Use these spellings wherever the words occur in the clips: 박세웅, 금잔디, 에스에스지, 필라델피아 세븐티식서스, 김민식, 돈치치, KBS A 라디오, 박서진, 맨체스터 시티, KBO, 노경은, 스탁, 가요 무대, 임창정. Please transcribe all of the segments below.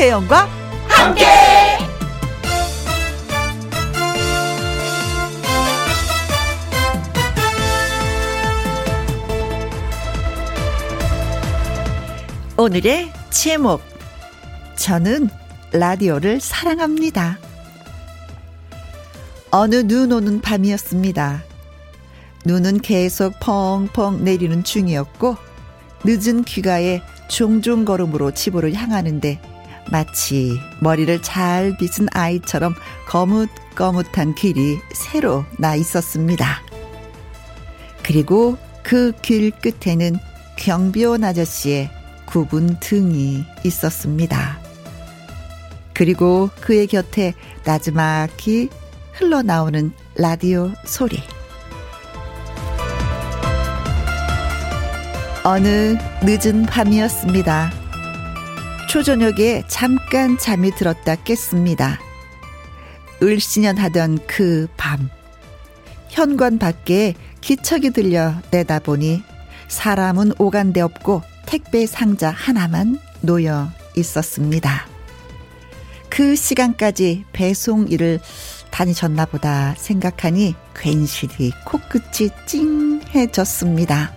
김혜영과 함께. 오늘의 제목, 저는 라디오를 사랑합니다. 어느 눈 오는 밤이었습니다. 눈은 계속 펑펑 내리는 중이었고 늦은 귀가에 종종 걸음으로 집으로 향하는데 마치 머리를 잘 빗은 아이처럼 거뭇거뭇한 길이 새로 나 있었습니다. 그리고 그 길 끝에는 경비원 아저씨의 굽은 등이 있었습니다. 그리고 그의 곁에 나지막히 흘러나오는 라디오 소리. 어느 늦은 밤이었습니다. 초저녁에 잠깐 잠이 들었다 깼습니다. 을씨년하던 그 밤, 현관 밖에 기척이 들려 내다보니 사람은 오간데 없고 택배 상자 하나만 놓여 있었습니다. 그 시간까지 배송 일을 다니셨나 보다 생각하니 괜시리 코끝이 찡해졌습니다.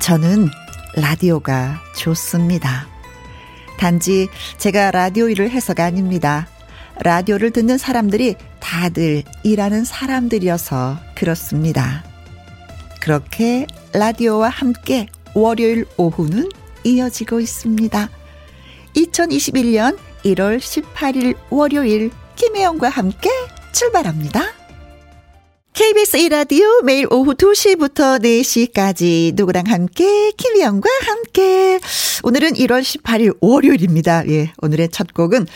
저는 라디오가 좋습니다. 단지 제가 라디오 일을 해서가 아닙니다. 라디오를 듣는 사람들이 다들 일하는 사람들이어서 그렇습니다. 그렇게 라디오와 함께 월요일 오후는 이어지고 있습니다. 2021년 1월 18일 월요일, 김혜영과 함께 출발합니다. KBS A 라디오 매일 오후 2시부터 4시까지 누구랑 함께, 김혜영과 함께. 오늘은 1월 18일 월요일입니다. 예, 오늘의 첫 곡은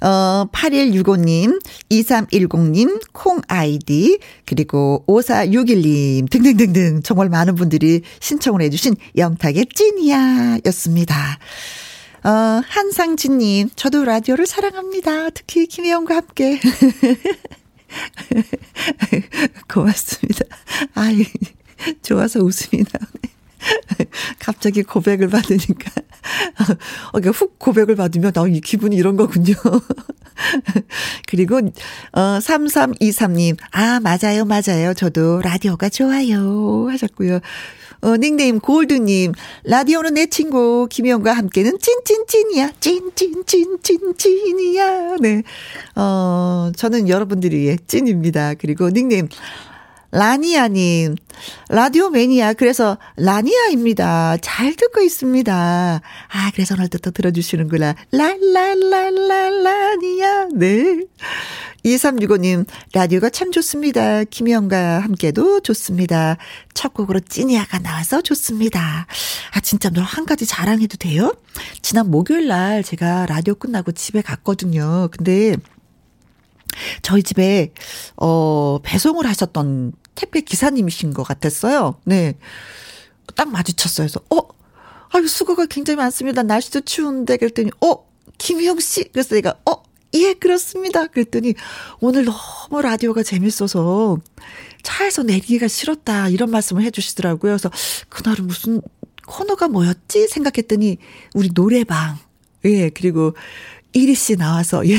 8165님, 2310님, 콩아이디, 그리고 5461님 등등등등 정말 많은 분들이 신청을 해 주신 영탁의 찐이야 였습니다. 한상진님, 저도 라디오를 사랑합니다. 특히 김혜영과 함께. 고맙습니다. 아이, 좋아서 웃음이 나오네. 갑자기 고백을 받으니까, 그러니까 훅 고백을 받으면 이 기분이 이런 거군요. 그리고 3323님, 맞아요 저도 라디오가 좋아요 하셨고요. 닉네임 골드님, 라디오는 내 친구, 김희영과 함께는 찐찐찐이야, 찐찐찐찐찐이야. 네, 저는 여러분들이 찐입니다. 그리고 닉네임 라니아님, 라디오 매니아, 그래서 라니아입니다. 잘 듣고 있습니다. 그래서 오늘도 또 들어주시는구나. 라니아. 네. 2365님, 라디오가 참 좋습니다. 김희영과 함께도 좋습니다. 첫 곡으로 찐이야가 나와서 좋습니다. 진짜 너 한 가지 자랑해도 돼요? 지난 목요일 날 제가 라디오 끝나고 집에 갔거든요. 근데 저희 집에 배송을 하셨던 택배 기사님이신 것 같았어요. 네, 딱 마주쳤어요. 그래서 수고가 굉장히 많습니다. 날씨도 추운데, 그랬더니 김희영 씨, 그래서 내가 예, 그렇습니다. 그랬더니 오늘 너무 라디오가 재밌어서 차에서 내리기가 싫었다 이런 말씀을 해주시더라고요. 그래서 그날은 무슨 코너가 뭐였지 생각했더니 우리 노래방, 예, 그리고 이리 씨 나와서 예,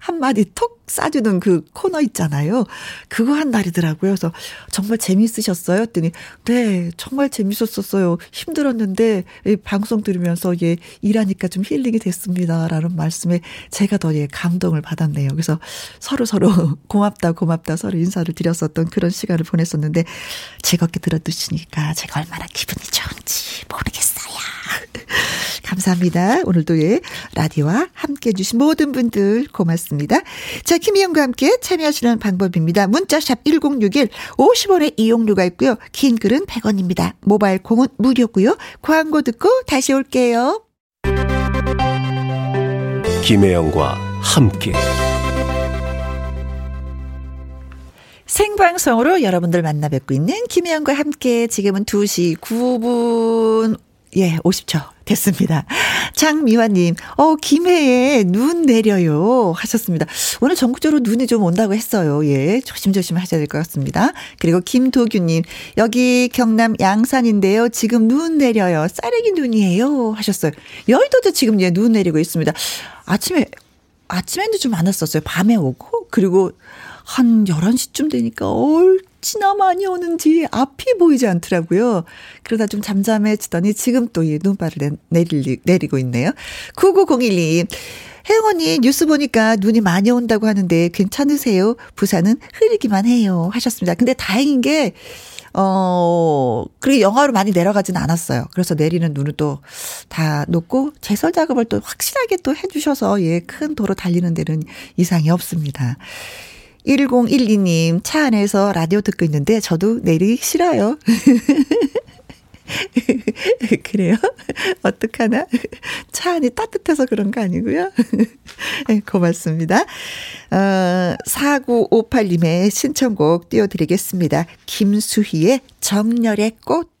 한마디 톡 싸주는 그 코너 있잖아요. 그거 한 날이더라고요. 그래서 정말 재미있으셨어요? 했더니 네, 정말 재밌었어요. 힘들었는데 방송 들으면서 일하니까 좀 힐링이 됐습니다. 라는 말씀에 제가 더 감동을 받았네요. 그래서 서로 고맙다 서로 인사를 드렸었던 그런 시간을 보냈었는데 즐겁게 들어두시니까 제가 얼마나 기분이 좋은지 모르겠어요. 감사합니다. 오늘도 라디오와 함께해 주신 모든 분들 고맙습니다. 자, 김희영과 함께 참여하시는 방법입니다. 문자샵 1061, 50원의 이용료가 있고요. 긴 글은 100원입니다. 모바일 콩은 무료고요. 광고 듣고 다시 올게요. 김혜영과 함께 생방송으로 여러분들 만나 뵙고 있는 김혜영과 함께, 지금은 2시 9분 50초 됐습니다. 장미화님, 김해에 눈 내려요 하셨습니다. 오늘 전국적으로 눈이 좀 온다고 했어요. 예, 조심조심 하셔야 될 것 같습니다. 그리고 김도규님, 여기 경남 양산인데요. 지금 눈 내려요. 싸래기 눈이에요 하셨어요. 여의도도 지금 예, 눈 내리고 있습니다. 아침에는 좀 안 왔었어요. 밤에 오고, 그리고 한 11시쯤 되니까 얼마나 많이 오는지 앞이 보이지 않더라고요. 그러다 좀 잠잠해지더니 지금 또 이 눈발을 내리고 있네요. 99012님. 혜영 언니 뉴스 보니까 눈이 많이 온다고 하는데 괜찮으세요? 부산은 흐리기만 해요 하셨습니다. 근데 다행인 게 그리고 영하로 많이 내려가진 않았어요. 그래서 내리는 눈은 또 다 녹고 제설 작업을 또 확실하게 또 해주셔서 예, 큰 도로 달리는 데는 이상이 없습니다. 1012님, 차 안에서 라디오 듣고 있는데 저도 내리기 싫어요. 그래요? 어떡하나? 차 안이 따뜻해서 그런 거 아니고요. 고맙습니다. 4958님의 신청곡 띄워드리겠습니다. 김수희의 정열의 꽃.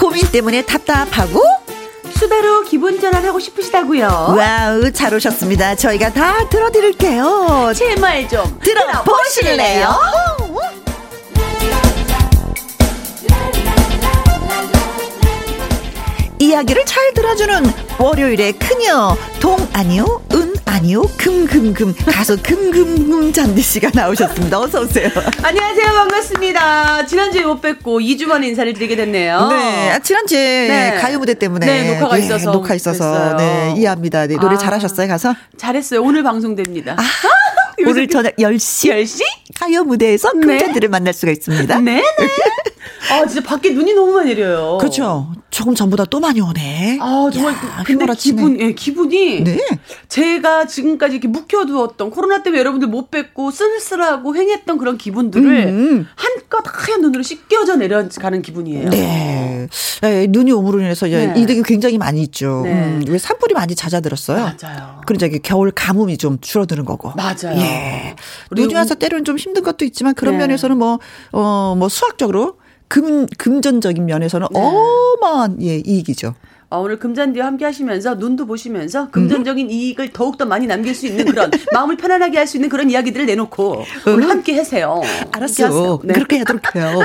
고민 때문에 답답하고 수다로 기분 전환하고 싶으시다고요? 와우, 잘 오셨습니다. 저희가 다 들어드릴게요. 제발 좀 들어보실래요? 이야기를 잘 들어주는 월요일의 그녀, 동 아니요, 은 아니요, 금금금 가수 금금금잔디 씨가 나오셨습니다. 어서 오세요. 안녕하세요, 반갑습니다. 지난주에 못 뵙고 2주 만에 인사를 드리게 됐네요. 네, 지난주에 네. 가요 무대 때문에 네, 녹화가 있어서 네, 이해합니다. 네, 노래 잘하셨어요, 가서? 잘했어요. 오늘 방송됩니다. 오늘 저녁 10시 가요 무대에서 금잔디를 네. 만날 수가 있습니다. 네네. 아, 진짜 밖에 눈이 너무 많이 내려요. 그렇죠. 조금 전보다 또 많이 오네. 아, 정말. 야, 근데 기분이. 네. 제가 지금까지 이렇게 묵혀두었던 코로나 때문에 여러분들 못 뵙고 쓸쓸하고 횡했던 그런 기분들을 한껏 하얀 눈으로 씻겨져 내려가는 기분이에요. 네. 네, 눈이 오므로 인해서 네. 이득이 굉장히 많이 있죠. 네. 왜 산불이 많이 잦아들었어요. 맞아요. 그러니까 이게 겨울 가뭄이 좀 줄어드는 거고. 맞아요. 예. 눈이 와서 때로는 좀 힘든 것도 있지만 그런 네. 면에서는 뭐 수학적으로 금전적인 면에서는 네. 어마한 예, 이익이죠. 오늘 금잔디와 함께 하시면서 눈도 보시면서 금전적인 이익을 더욱더 많이 남길 수 있는 그런 마음을 편안하게 할 수 있는 그런 이야기들을 내놓고 오늘 함께 하세요. 알았어요. 네. 그렇게 하도록 해요.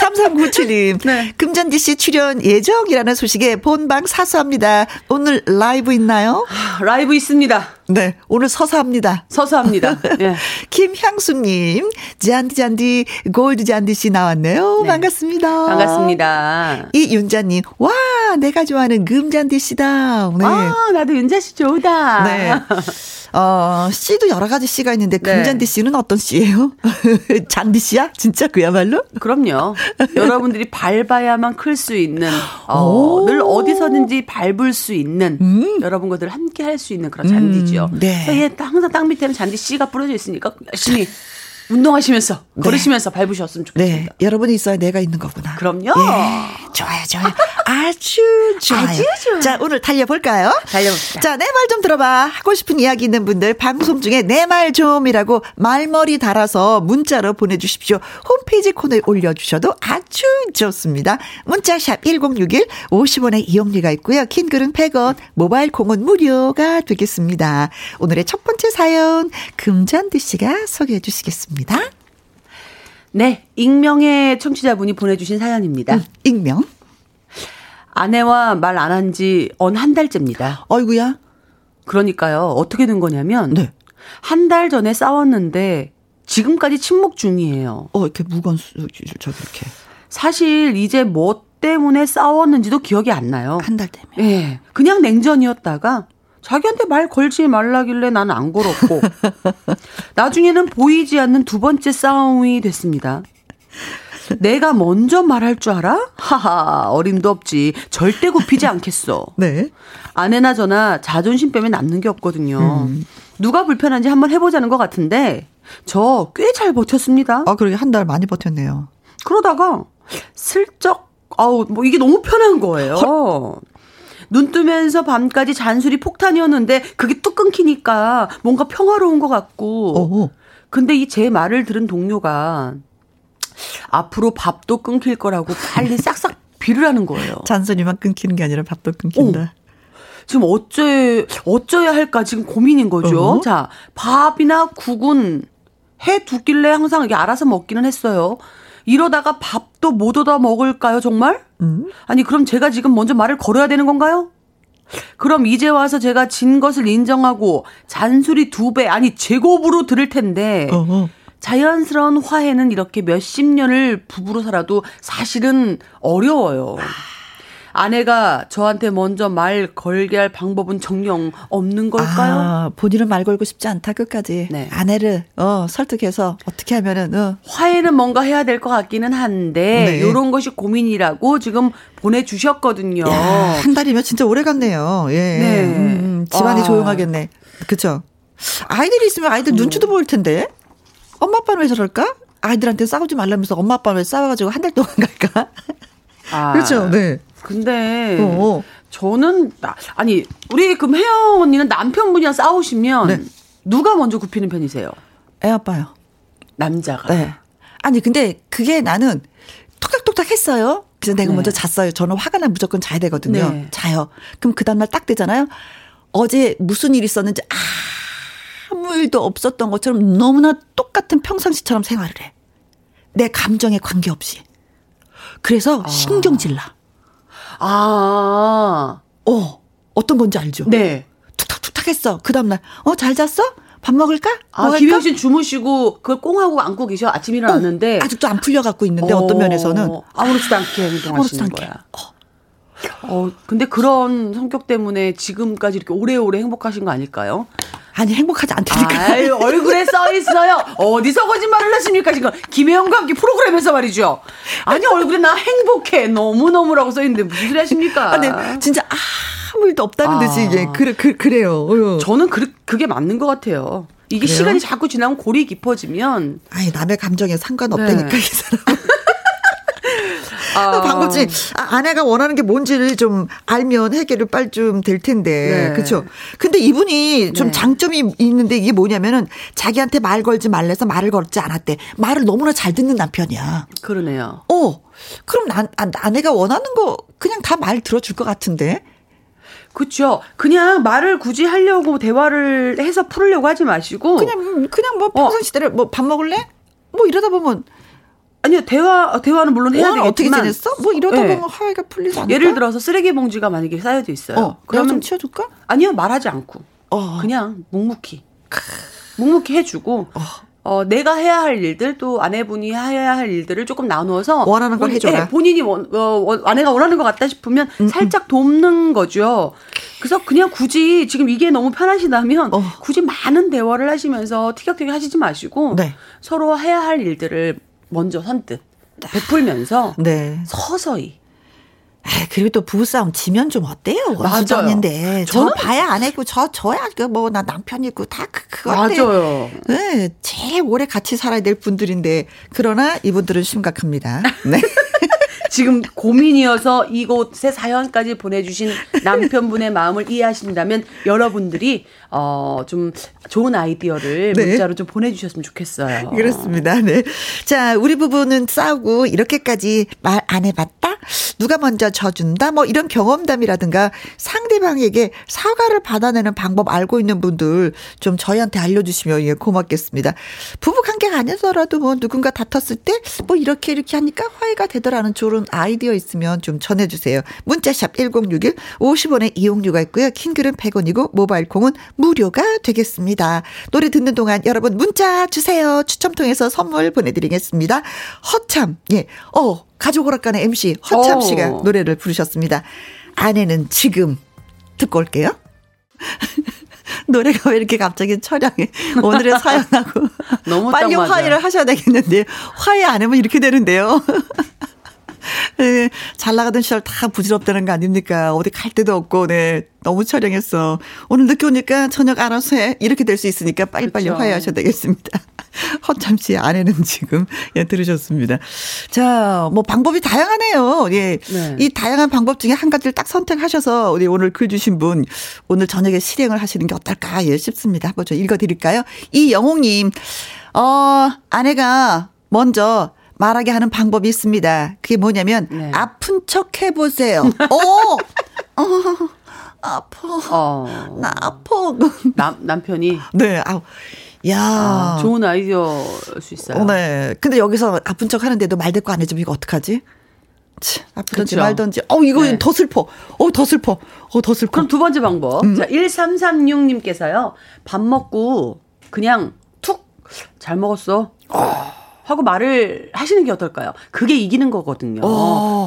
3397님. 네. 금잔디 씨 출연 예정이라는 소식에 본방 사수합니다. 오늘 라이브 있나요? 라이브 있습니다. 네. 오늘 서서합니다. 네. 김향수님. 잔디잔디 골드잔디 씨 나왔네요. 네. 반갑습니다. 이윤자님. 와, 내가 좋아하는 금잔디 씨다. 네. 아, 나도 윤자 씨 좋다. 네. 씨도 여러 가지 씨가 있는데 네. 금잔디 씨는 어떤 씨예요? 잔디 씨야? 진짜 그야말로? 그럼요. 여러분들이 밟아야만 클 수 있는 늘 어디서든지 밟을 수 있는 여러분과들 함께 할 수 있는 그런 잔디죠. 네. 그래서 항상 땅 밑에는 잔디 씨가 뿌려져 있으니까 열심히 운동하시면서 네. 걸으시면서 밟으셨으면 좋겠습니다. 네. 여러분이 있어야 내가 있는 거구나. 그럼요. 예. 좋아요. 아주 좋아요. 자, 오늘 달려볼까요? 달려봅시다. 자, 내 말 좀 들어봐. 하고 싶은 이야기 있는 분들 방송 중에 내 말 좀이라고 말머리 달아서 문자로 보내주십시오. 홈페이지 코너에 올려주셔도 아주 좋습니다. 문자샵 1061 50원의 이용료가 있고요. 긴 글은 100원, 모바일 공은 무료가 되겠습니다. 오늘의 첫 번째 사연 금잔디 씨가 소개해 주시겠습니다. 네, 익명의 청취자분이 보내주신 사연입니다. 익명. 아내와 말 안 한 지 한 달째입니다. 아이고야. 그러니까요, 어떻게 된 거냐면 네. 한 달 전에 싸웠는데 지금까지 침묵 중이에요. 이렇게 이렇게. 사실 이제 뭐 때문에 싸웠는지도 기억이 안 나요. 한 달 때문에. 네, 그냥 냉전이었다가 자기한테 말 걸지 말라길래 난 안 걸었고 나중에는 보이지 않는 두 번째 싸움이 됐습니다. 내가 먼저 말할 줄 알아? 하하, 어림도 없지. 절대 굽히지 않겠어. 네. 아내나 저나 자존심 빼면 남는 게 없거든요. 누가 불편한지 한번 해보자는 것 같은데 저 꽤 잘 버텼습니다. 아, 그러게 한 달 많이 버텼네요. 그러다가 슬쩍 이게 너무 편한 거예요. 눈 뜨면서 밤까지 잔술이 폭탄이었는데 그게 뚝 끊기니까 뭔가 평화로운 것 같고. 어허. 근데 이 제 말을 들은 동료가 앞으로 밥도 끊길 거라고 빨리 싹싹 비를 하는 거예요. 잔소리만 끊기는 게 아니라 밥도 끊긴다. 오. 지금 어쩌야 할까 지금 고민인 거죠. 자, 밥이나 국은 해 두길래 항상 이게 알아서 먹기는 했어요. 이러다가 밥도 못 얻어 먹을까요, 정말? 아니, 그럼 제가 지금 먼저 말을 걸어야 되는 건가요? 그럼 이제 와서 제가 진 것을 인정하고 잔소리 2배, 아니, 제곱으로 들을 텐데, 어허. 자연스러운 화해는 이렇게 몇십 년을 부부로 살아도 사실은 어려워요. 아내가 저한테 먼저 말 걸게 할 방법은 정녕 없는 걸까요? 아, 본인은 말 걸고 싶지 않다, 끝까지. 네. 아내를 설득해서 어떻게 하면은 화해는 뭔가 해야 될 것 같기는 한데 이런 네. 것이 고민이라고 지금 보내주셨거든요. 야, 한 달이면 진짜 오래 갔네요. 예. 네. 집안이 아. 조용하겠네. 그렇죠. 아이들이 있으면 아이들 눈치도 보일 텐데 엄마 아빠는 왜 저럴까? 아이들한테 싸우지 말라면서 엄마 아빠는 왜 싸워가지고 한 달 동안 갈까? 아. 그렇죠. 네. 근데 어어. 저는 아니 우리 그럼 혜영 언니는 남편분이랑 싸우시면 네. 누가 먼저 굽히는 편이세요? 애 아빠요. 남자가. 네. 아니 근데 그게 나는 톡닥톡닥 했어요. 그래서 내가 네. 먼저 잤어요. 저는 화가 나면 무조건 자야 되거든요. 네. 자요. 그럼 그 다음날 딱 되잖아요. 어제 무슨 일 있었는지 아무 일도 없었던 것처럼 너무나 똑같은 평상시처럼 생활을 해. 내 감정에 관계없이. 그래서 신경질 나. 아, 어떤 건지 알죠? 네. 툭탁툭탁 했어. 그 다음날, 잘 잤어? 밥 먹을까? 아, 김영 씨 주무시고, 그걸 꽁하고 안고 계셔. 아침에 일어났는데. 아직도 안 풀려갖고 있는데, 어떤 면에서는. 아무렇지도 않게 행동하시는 거야. 근데 그런 성격 때문에 지금까지 이렇게 오래오래 행복하신 거 아닐까요? 아니, 행복하지 않다니까. 아유, 얼굴에 써있어요. 어디서 거짓말을 하십니까, 지금. 김혜영과 함께 프로그램에서 말이죠. 아니, 얼굴에 나 행복해. 너무너무라고 써있는데 무슨 소리 하십니까? 아, 진짜 아무 일도 없다는 듯이, 예, 그래요. 어휴. 저는 그게 맞는 것 같아요. 이게 그래요? 시간이 자꾸 지나면 골이 깊어지면. 아니, 남의 감정에 상관없다니까, 네. 이 사람. 방법지 아내가 원하는 게 뭔지를 좀 알면 해결이 빨리 좀 될 텐데 네. 그렇죠. 근데 이분이 좀 네. 장점이 있는데 이게 뭐냐면은 자기한테 말 걸지 말래서 말을 걸지 않았대. 말을 너무나 잘 듣는 남편이야. 그러네요. 그럼 아내가 원하는 거 그냥 다 말 들어줄 것 같은데. 그렇죠. 그냥 말을 굳이 하려고 대화를 해서 풀으려고 하지 마시고 그냥 뭐 평상시대로 뭐 밥 먹을래? 뭐 이러다 보면. 아니요, 대화는 물론 해야 되겠지만 어떻게 지냈어? 뭐 이러다 보면 화해가 풀리지 않을까? 예를 들어서 쓰레기 봉지가 만약에 쌓여져 있어요. 그러면 좀 치워줄까? 아니요, 말하지 않고 그냥 묵묵히 해주고 내가 해야 할 일들 또 아내분이 해야 할 일들을 조금 나누어서 원하는 걸 해줘라. 네, 본인이 아내가 원하는 것 같다 싶으면 살짝 돕는 거죠. 그래서 그냥 굳이 지금 이게 너무 편하시다면 굳이 많은 대화를 하시면서 티격태격 하시지 마시고 네. 서로 해야 할 일들을 먼저 선뜻 베풀면서 네. 서서히. 에이, 그리고 또 부부싸움 지면 좀 어때요? 맞아요. 저는 봐야 아내고 저야 뭐 나 남편이고 다 그건데. 맞아요. 네, 제일 오래 같이 살아야 될 분들인데 그러나 이분들은 심각합니다. 네. 지금 고민이어서 이곳에 사연까지 보내주신 남편분의 마음을 이해하신다면 여러분들이 좀 좋은 아이디어를 네. 문자로 좀 보내주셨으면 좋겠어요. 그렇습니다. 네. 자, 우리 부부는 싸우고 이렇게까지 말 안 해봤다? 누가 먼저 져준다? 뭐 이런 경험담이라든가 상대방에게 사과를 받아내는 방법 알고 있는 분들 좀 저희한테 알려주시면 예, 고맙겠습니다. 부부관계가 아니더라도 뭐 누군가 다퉜을 때 뭐 이렇게 하니까 화해가 되더라는 좋은 아이디어 있으면 좀 전해주세요. 문자샵 1061 50원의 이용료가 있고요. 킹글은 100원이고 모바일콩은 무료가 되겠습니다. 노래 듣는 동안 여러분 문자 주세요. 추첨 통해서 선물 보내드리겠습니다. 허참 예, 가족 오락관의 MC 허참 씨가 노래를 부르셨습니다. 아내는 지금 듣고 올게요. 노래가 왜 이렇게 갑자기 철양해. 오늘의 사연하고 너무 빨리 화해를 하셔야 되겠는데 화해 안 하면 이렇게 되는데요. 네, 잘 나가던 시절 다 부질없다는 거 아닙니까? 어디 갈 데도 없고, 네. 너무 촬영했어. 오늘 늦게 오니까 저녁 알아서 해. 이렇게 될 수 있으니까 빨리빨리 그렇죠. 화해하셔야 되겠습니다. 허참 씨의 아내는 지금, 예, 들으셨습니다. 자, 뭐 방법이 다양하네요. 예. 네. 이 다양한 방법 중에 한 가지를 딱 선택하셔서 우리 오늘 글 주신 분, 오늘 저녁에 실행을 하시는 게 어떨까, 예, 싶습니다. 한번 좀 읽어드릴까요? 이영옥님, 아내가 먼저 말하게 하는 방법이 있습니다. 그게 뭐냐면, 네. 아픈 척 해보세요. 아파. 나 아파. 남편이? 네. 야, 좋은 아이디어일 수 있어요. 네. 근데 여기서 아픈 척 하는데도 말 대꾸 안 해주면 이거 어떡하지? 아프든지 그쵸? 말든지. 이거 네. 더 슬퍼. 더 슬퍼. 그럼 두 번째 방법. 자, 1336님께서요. 밥 먹고 그냥 툭 잘 먹었어. 하고 말을 하시는 게 어떨까요? 그게 이기는 거거든요.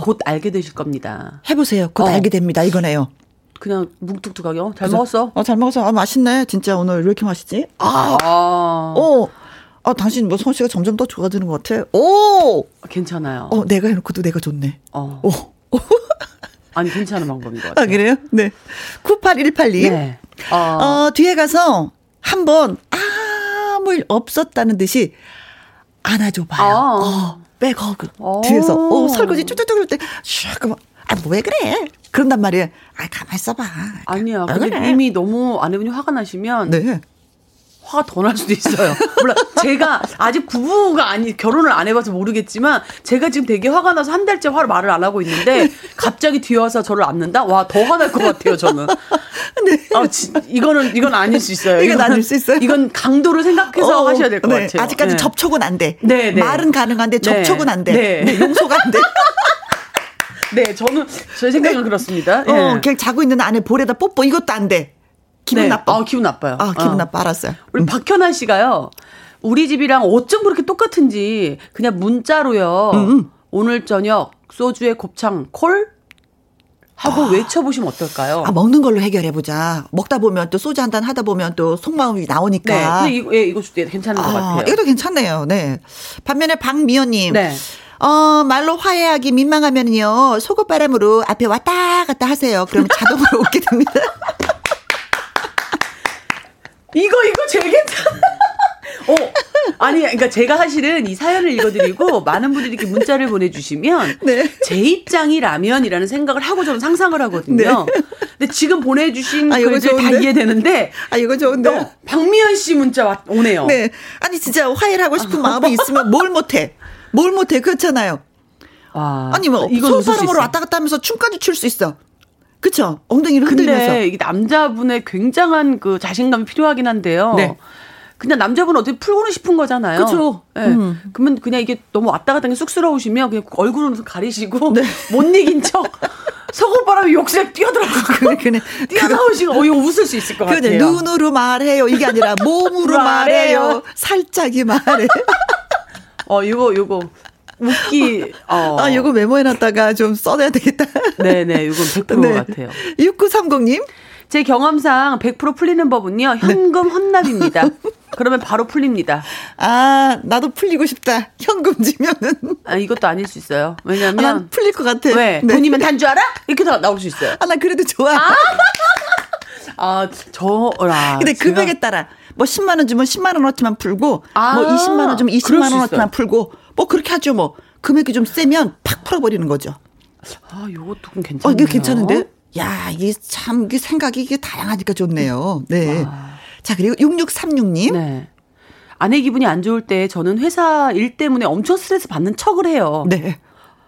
곧 알게 되실 겁니다. 해보세요. 곧 알게 됩니다. 이거네요. 그냥 뭉툭툭하게 잘 먹었어. 잘 먹었어. 맛있네. 진짜 오늘 왜 이렇게 맛있지? 당신 뭐 손씨가 점점 더 좋아지는 것 같아. 오, 괜찮아요. 내가 해놓고도 내가 좋네. 아니 괜찮은 방법인 것 같아요. 아 그래요? 네. 98182. 네. 뒤에 가서 한번 아무 일 없었다는 듯이 안아줘봐요. 백허그. 뒤에서 설거지 쭈쭈쭈 할 때 슉. 뭐 왜 그래? 그런단 말이에요. 가만히 있어봐. 아니야. 근데 그래? 이미 너무 아내분이 화가 나시면. 네. 화가 더 날 수도 있어요. 몰라. 제가 아직 부부가 아니, 결혼을 안 해봐서 모르겠지만, 제가 지금 되게 화가 나서 한 달째 말을 안 하고 있는데, 갑자기 뒤에 와서 저를 안는다? 와, 더 화날 것 같아요, 저는. 네. 이건 아닐 수 있어요. 이건 아닐 수 있어요. 이건 강도를 생각해서 하셔야 될 것 네. 같아요. 아직까지 네. 접촉은 안 돼. 네, 네. 말은 가능한데, 접촉은 네. 안 돼. 네. 네. 용서가 안 돼. 네, 제 생각은 네. 그렇습니다. 그냥 자고 있는 아내 볼에다 뽀뽀, 이것도 안 돼. 기분 네. 나빠. 기분 나빠요. 기분 나빠. 알았어요. 우리 박현아 씨가요, 우리 집이랑 어쩜 그렇게 똑같은지, 그냥 문자로요, 오늘 저녁 소주에 곱창 콜? 하고 외쳐보시면 어떨까요? 먹는 걸로 해결해보자. 먹다 보면 또 소주 한 잔 하다 보면 또 속마음이 나오니까. 네, 이거 괜찮은 것 같아요. 이것도 괜찮네요. 네. 반면에 박미연님. 네. 말로 화해하기 민망하면요, 속옷바람으로 앞에 왔다 갔다 하세요. 그러면 자동으로 웃게 됩니다. 이거 제일 괜찮아. 아니, 그러니까 제가 사실은 이 사연을 읽어드리고 많은 분들이 이렇게 문자를 보내주시면 네. 제 입장이라면이라는 생각을 하고 저는 상상을 하거든요. 네. 근데 지금 보내주신 글들 다 이해되는데 이거 좋은데. 박미연 씨 문자 오네요. 네. 아니, 진짜 화해를 하고 싶은 마음이 있으면 뭘 못해. 그렇잖아요. 아니, 뭐, 손사람으로 왔다 갔다 하면서 춤까지 출 수 있어. 그쵸? 엉덩이를 흔들면서. 근데 이게 남자분의 굉장한 자신감이 필요하긴 한데요. 네. 그냥 남자분은 어떻게 풀고는 싶은 거잖아요. 그렇죠. 네. 그러면 그냥 이게 너무 왔다 갔다 하는 게 쑥스러우시면 그냥 얼굴은 가리시고 네. 못 이긴 척. 속옷바람이 욕실에 뛰어들어가고 뛰어나오시고 웃을 수 있을 것 같아요. 눈으로 말해요. 이게 아니라 몸으로 말해요. 살짝이 말해. 이거. 웃기, 이거 메모해놨다가 좀 써내야 되겠다. 네네, 이건 100% 네. 같아요. 6930님? 제 경험상 100% 풀리는 법은요, 현금 네. 헌납입니다. 그러면 바로 풀립니다. 나도 풀리고 싶다. 현금 지면은. 이것도 아닐 수 있어요. 왜냐면. 난 풀릴 것 같아. 왜? 네. 돈이면 단 줄 알아? 이렇게 나올 수 있어요. 난 그래도 좋아. 근데 금액에 따라. 뭐 10만 원 주면 10만 원어치만 풀고 뭐 20만 원 주면 20만 원어치만 풀고 뭐 그렇게 하죠. 뭐 금액이 좀 세면 팍 풀어버리는 거죠. 요것도 괜찮네요. 이게 괜찮은데? 야, 이게 참 이게 생각이 이게 다양하니까 좋네요. 네. 자, 그리고 6636님. 네. 아내 기분이 안 좋을 때 저는 회사 일 때문에 엄청 스트레스 받는 척을 해요. 네.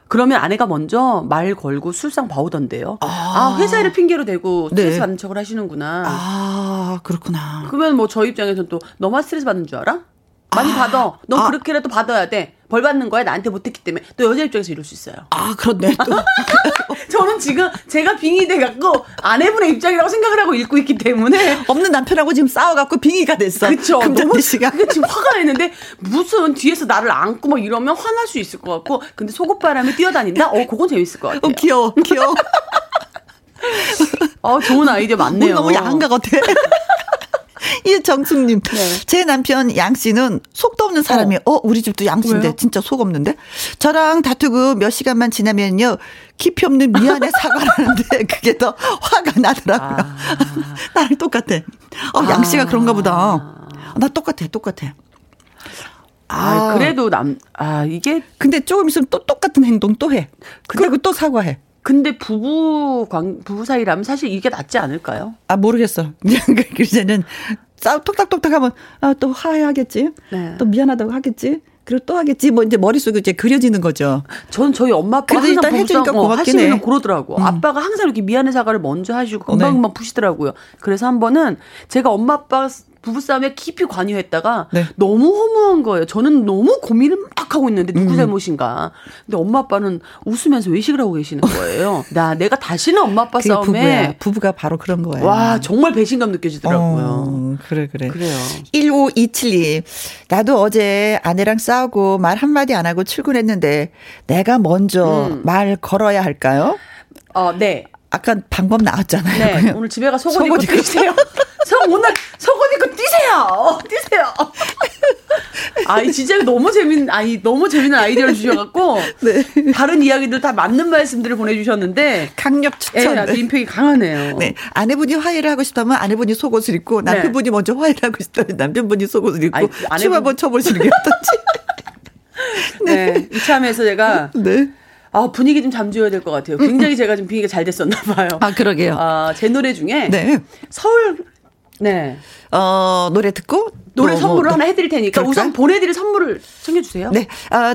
그러면 아내가 먼저 말 걸고 술상 봐오던데요. 회사 일을 핑계로 대고 스트레스 네. 받는 척을 하시는구나. 그렇구나. 그러면 뭐 저 입장에서는 또 너만 스트레스 받는 줄 알아? 많이 받아. 넌 그렇게라도 받아야 돼. 벌 받는 거야. 나한테 못했기 때문에. 또 여자 입장에서 이럴 수 있어요. 그렇네. 또. 저는 지금 제가 빙의 돼갖고 아내분의 입장이라고 생각을 하고 읽고 있기 때문에. 없는 남편하고 지금 싸워갖고 빙의가 됐어. 그쵸. 금잔디 씨가. 그러니까 지금 화가 나는데 무슨 뒤에서 나를 안고 막 이러면 화날 수 있을 것 같고. 근데 속옷바람에 뛰어다닌다? 그건 재밌을 것 같아요. 귀여워. 좋은 아이디어 많네요. 너무 야한 것 같아. 정숙님. 네. 제 남편 양 씨는 속도 없는 사람이에요. 우리 집도 양 씨인데 진짜 속 없는데. 저랑 다투고 몇 시간만 지나면요. 깊이 없는 미안해 사과라는데 그게 더 화가 나더라고요. 아. 나랑 똑같아. 양 씨가 그런가 보다. 나 똑같아. 그래도 이게. 근데 조금 있으면 또 똑같은 행동 또 해. 그리고 또 사과해. 근데 부부 사이라면 사실 이게 낫지 않을까요? 모르겠어. 이제는 똑딱똑딱 하면, 또 화해하겠지. 네. 또 미안하다고 하겠지. 그리고 또 하겠지. 이제 머릿속에 이제 그려지는 거죠. 전 저희 엄마 아빠가 항상 일단 해주니까 고맙긴 해. 그러더라고. 아빠가 항상 이렇게 미안해 사과를 먼저 하시고 금방금방 푸시더라고요. 그래서 한 번은 제가 엄마 아빠 부부싸움에 깊이 관여했다가 너무 허무한 거예요. 저는 너무 고민을 막 하고 있는데 누구 잘못인가. 근데 엄마 아빠는 웃으면서 외식을 하고 계시는 거예요. 내가 다시는 엄마 아빠 싸움에. 부부야. 부부가 바로 그런 거예요. 와 정말 배신감 느껴지더라고요. 그래요. 15272 나도 어제 아내랑 싸우고 말 한마디 안 하고 출근했는데 내가 먼저 말 걸어야 할까요? 네. 아까 방법 나왔잖아요. 네. 그냥. 오늘 집에 가 속옷 입고 뛰세요. 오늘 속옷 입고 뛰세요. 진짜 너무 재밌는 아이디어를 주셔갖고 네. 다른 이야기들 다 맞는 말씀들을 보내주셨는데 강력 추천. 아주 인평이 강하네요. 네. 아내분이 화해를 하고 싶다면 아내분이 속옷을 입고 남편분이 먼저 화해를 하고 싶다면 남편분이 속옷을 입고 춤 한번 춰보시는 게 어떤지. 네. 이참에서 제가. 네. 분위기 좀 잠재워야 될 것 같아요. 굉장히 제가 좀 분위기가 잘 됐었나 봐요. 그러게요. 제 노래 중에 노래 듣고 노래 선물을 하나 해드릴 테니까 그럴까요? 우선 보내드릴 선물을 챙겨주세요. 네,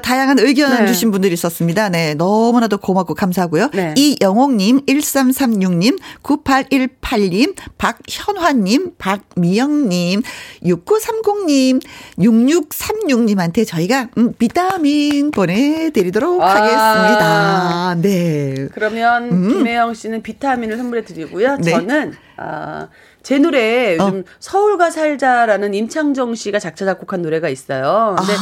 다양한 의견 주신 분들이 있었습니다. 네, 너무나도 고맙고 감사하고요. 네. 이영옥님, 1336님, 9818님, 박현화님, 박미영님, 6930님, 6636님한테 저희가 비타민 보내드리도록 하겠습니다. 네. 그러면 김혜영 씨는 비타민을 선물해드리고요. 네. 저는 제 노래 요즘 서울과 살자라는 임창정 씨가 작사 작곡한 노래가 있어요. 근데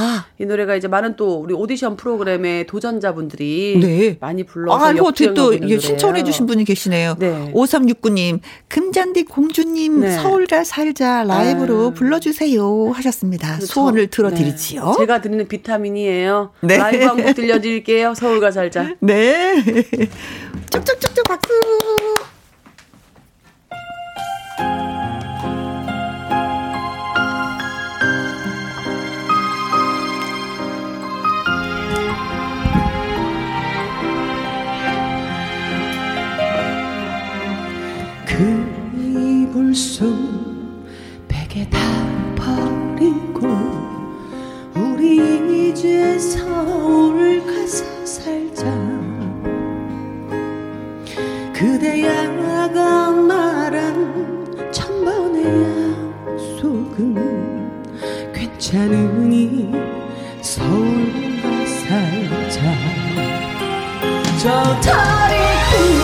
이 노래가 이제 많은 또 우리 오디션 프로그램의 도전자분들이 많이 불러서 역주행하고 또 있는 노래예요. 신청해 주신 분이 계시네요. 네. 5369님 금잔디 공주님 서울과 살자 라이브로 불러주세요 하셨습니다. 그렇죠. 소원을 들어드리지요. 네. 제가 드리는 비타민이에요. 네. 라이브 한 곡 들려드릴게요. 서울과 살자. 네. 쭉쭉쭉쭉 박수. 그 이불 속 베개 다 버리고 우리 이제 서울 가서 살자. 그대야가 말한 천번의 약속은 괜찮으니 서울 가서 살자. 저 다리 구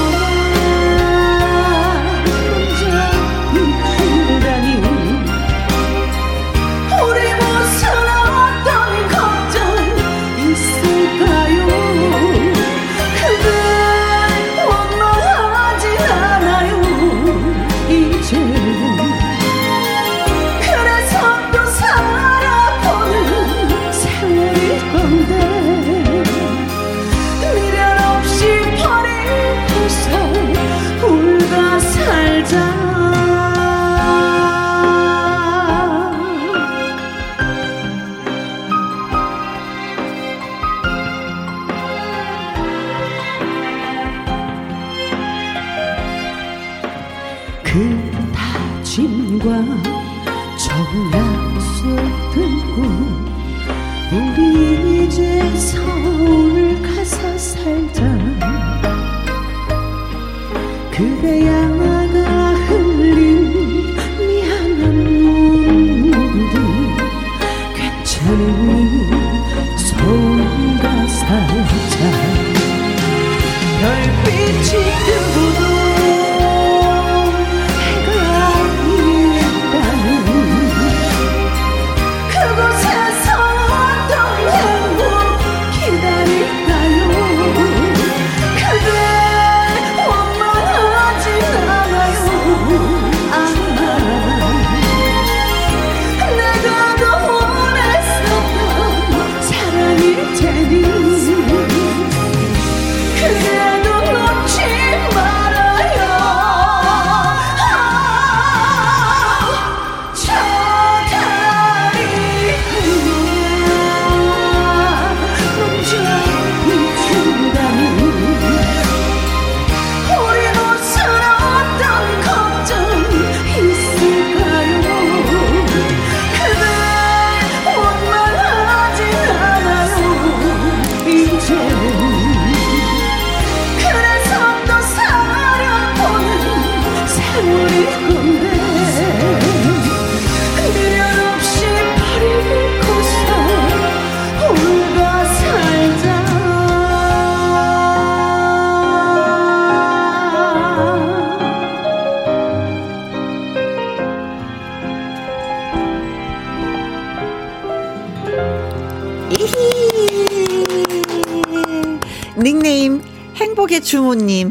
주모님,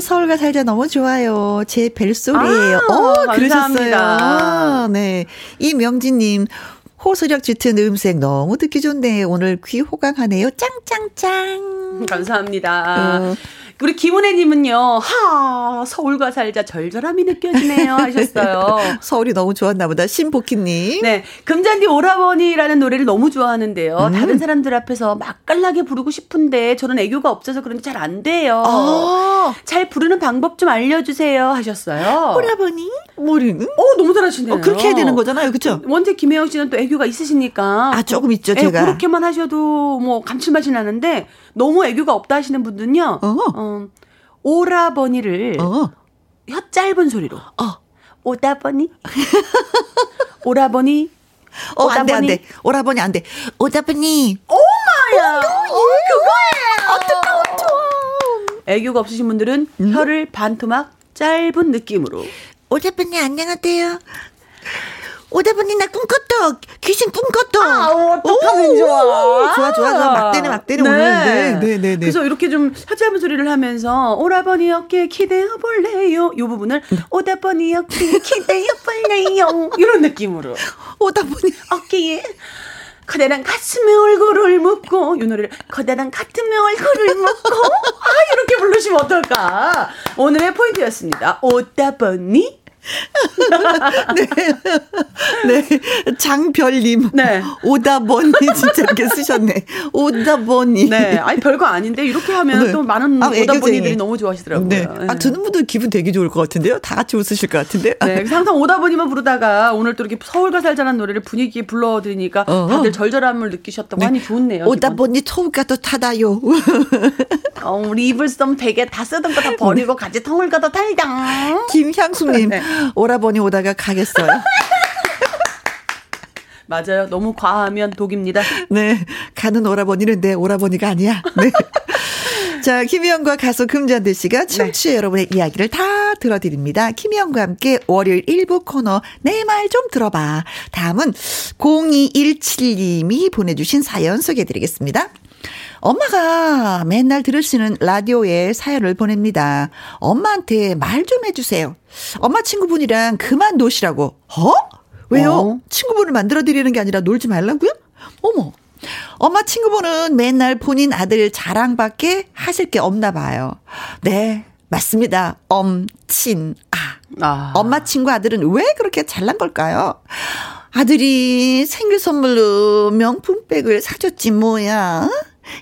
서울과 살자 너무 좋아요. 제 벨소리예요. 그러셨어요. 네, 이명진님, 호소력 짙은 음색 너무 듣기 좋네. 오늘 귀 호강하네요. 짱짱짱. 감사합니다. 우리 김은혜님은요, 서울과 살자 절절함이 느껴지네요 하셨어요. 서울이 너무 좋았나 보다. 신복희님. 네, 금잔디 오라버니라는 노래를 너무 좋아하는데요. 다른 사람들 앞에서 맛깔나게 부르고 싶은데 저는 애교가 없어서 그런지 잘 안 돼요. 잘 부르는 방법 좀 알려주세요 하셨어요. 오라버니? 모르는? 너무 잘하시네요. 그렇게 해야 되는 거잖아요, 그렇죠? 원재 김혜영 씨는 또 애교가 있으시니까. 조금 있죠, 제가. 그렇게만 하셔도 뭐 감칠맛이 나는데 너무 애교가 없다 하시는 분들은요. 오라버니를 혀 짧은 소리로 오다버니 오라버니 오다버니 안돼 오라버니 안돼 오다버니 오마야 그거예요. 어떡해. 애교가 없으신 분들은 혀를 반토막 짧은 느낌으로 오다버니 안녕하세요 오다버니 나 꿈꿨다 귀신 꿈꿨다 어떡하면 좋아 막대는 오는데 그래서 이렇게 좀 혀 짧은 소리를 하면서 오라버니 어깨 기대어볼래요 이 부분을 오다버니 어깨 기대어볼래요 이런 느낌으로 오다버니 어깨에 커다란 가슴에 얼굴을 묻고 이 노래를 커다란 가슴에 얼굴을 묻고 이렇게 부르시면 어떨까 오늘의 포인트였습니다 오다버니 네. 네. 장별님. 네. 오다버니 진짜 이렇게 쓰셨네. 오다버니. 네. 아니, 별거 아닌데, 이렇게 하면 네. 또 많은 오다버니들이 너무 좋아하시더라고요. 네. 네. 듣는 분들 기분 되게 좋을 것 같은데요? 다 같이 웃으실 것 같은데? 네. 그래서 항상 오다버니만 부르다가 오늘 또 이렇게 서울과 살자라는 노래를 분위기에 불러드리니까 다들 절절함을 느끼셨다고 네. 많이 좋네요. 오다버니 서울가도 타다요. 우리 입을 쓰던 베개 다 쓰던 거 다 버리고 같이 서울가도 탈당. 김향숙님. 네. 오라버니 오다가 가겠어요. 맞아요. 너무 과하면 독입니다. 네. 가는 오라버니는 내 오라버니가 아니야. 네. 자, 김희영과 가수 금잔디 씨가 청취자 여러분의 이야기를 다 들어드립니다. 김희영과 함께 월요일 1부 코너 내 말 좀 들어봐. 다음은 0217님이 보내주신 사연 소개해드리겠습니다. 엄마가 맨날 들으시는 라디오에 사연을 보냅니다. 엄마한테 말 좀 해주세요. 엄마 친구분이랑 그만 노시라고. 왜요? 친구분을 만들어드리는 게 아니라 놀지 말라고요? 어머. 엄마 친구분은 맨날 본인 아들 자랑밖에 하실 게 없나 봐요. 네, 맞습니다. 엄마 친구 아들은 왜 그렇게 잘난 걸까요? 아들이 생일 선물로 명품백을 사줬지 뭐야.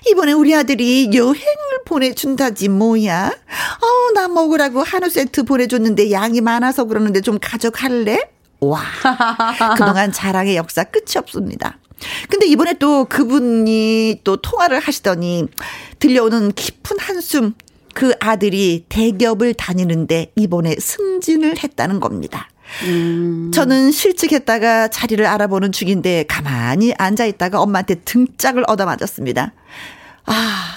이번에 우리 아들이 여행을 보내준다지 뭐야. 나 먹으라고 한우 세트 보내줬는데 양이 많아서 그러는데 좀 가져갈래? 와, 그동안 자랑의 역사 끝이 없습니다. 근데 이번에 또 그분이 또 통화를 하시더니 들려오는 깊은 한숨. 그 아들이 대기업을 다니는데 이번에 승진을 했다는 겁니다. 저는 실직했다가 자리를 알아보는 중인데 가만히 앉아있다가 엄마한테 등짝을 얻어맞았습니다.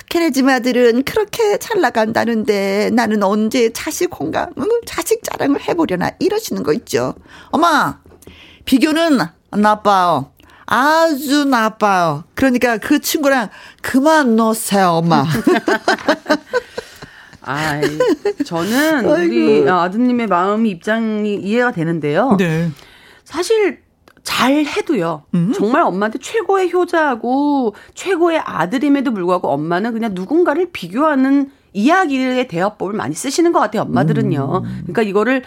걔네 집 아들은 그렇게 잘 나간다는데 나는 언제 자식 자랑을 해보려나 이러시는 거 있죠. 엄마, 비교는 나빠요. 아주 나빠요. 그러니까 그 친구랑 그만 놓으세요, 엄마. 저는 우리 아드님의 마음이 입장이 이해가 되는데요. 네. 사실 잘 해도요. 정말 엄마한테 최고의 효자하고 최고의 아들임에도 불구하고 엄마는 그냥 누군가를 비교하는 이야기의 대화법을 많이 쓰시는 것 같아요, 엄마들은요. 그러니까 이거를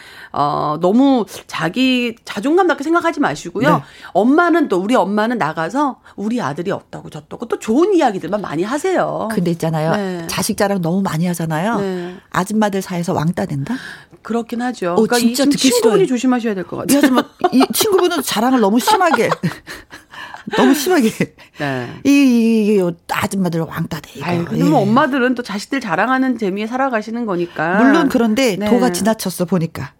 너무 자기 자존감 낮게 생각하지 마시고요. 네. 엄마는 또 우리 엄마는 나가서 우리 아들이 없다고 저다고 또 좋은 이야기들만 많이 하세요. 근데 있잖아요. 네. 자식 자랑 너무 많이 하잖아요. 네. 아줌마들 사이에서 왕따 된다? 그렇긴 하죠. 그러니까 진짜 이 친구분이 싫어요. 조심하셔야 될 것 같아요. 이 친구분은 자랑을 너무 심하게. 네. 이 아줌마들 왕따대. 그러면 엄마들은 또 자식들 자랑하는 재미에 살아가시는 거니까. 물론 그런데 네. 도가 지나쳤어 보니까.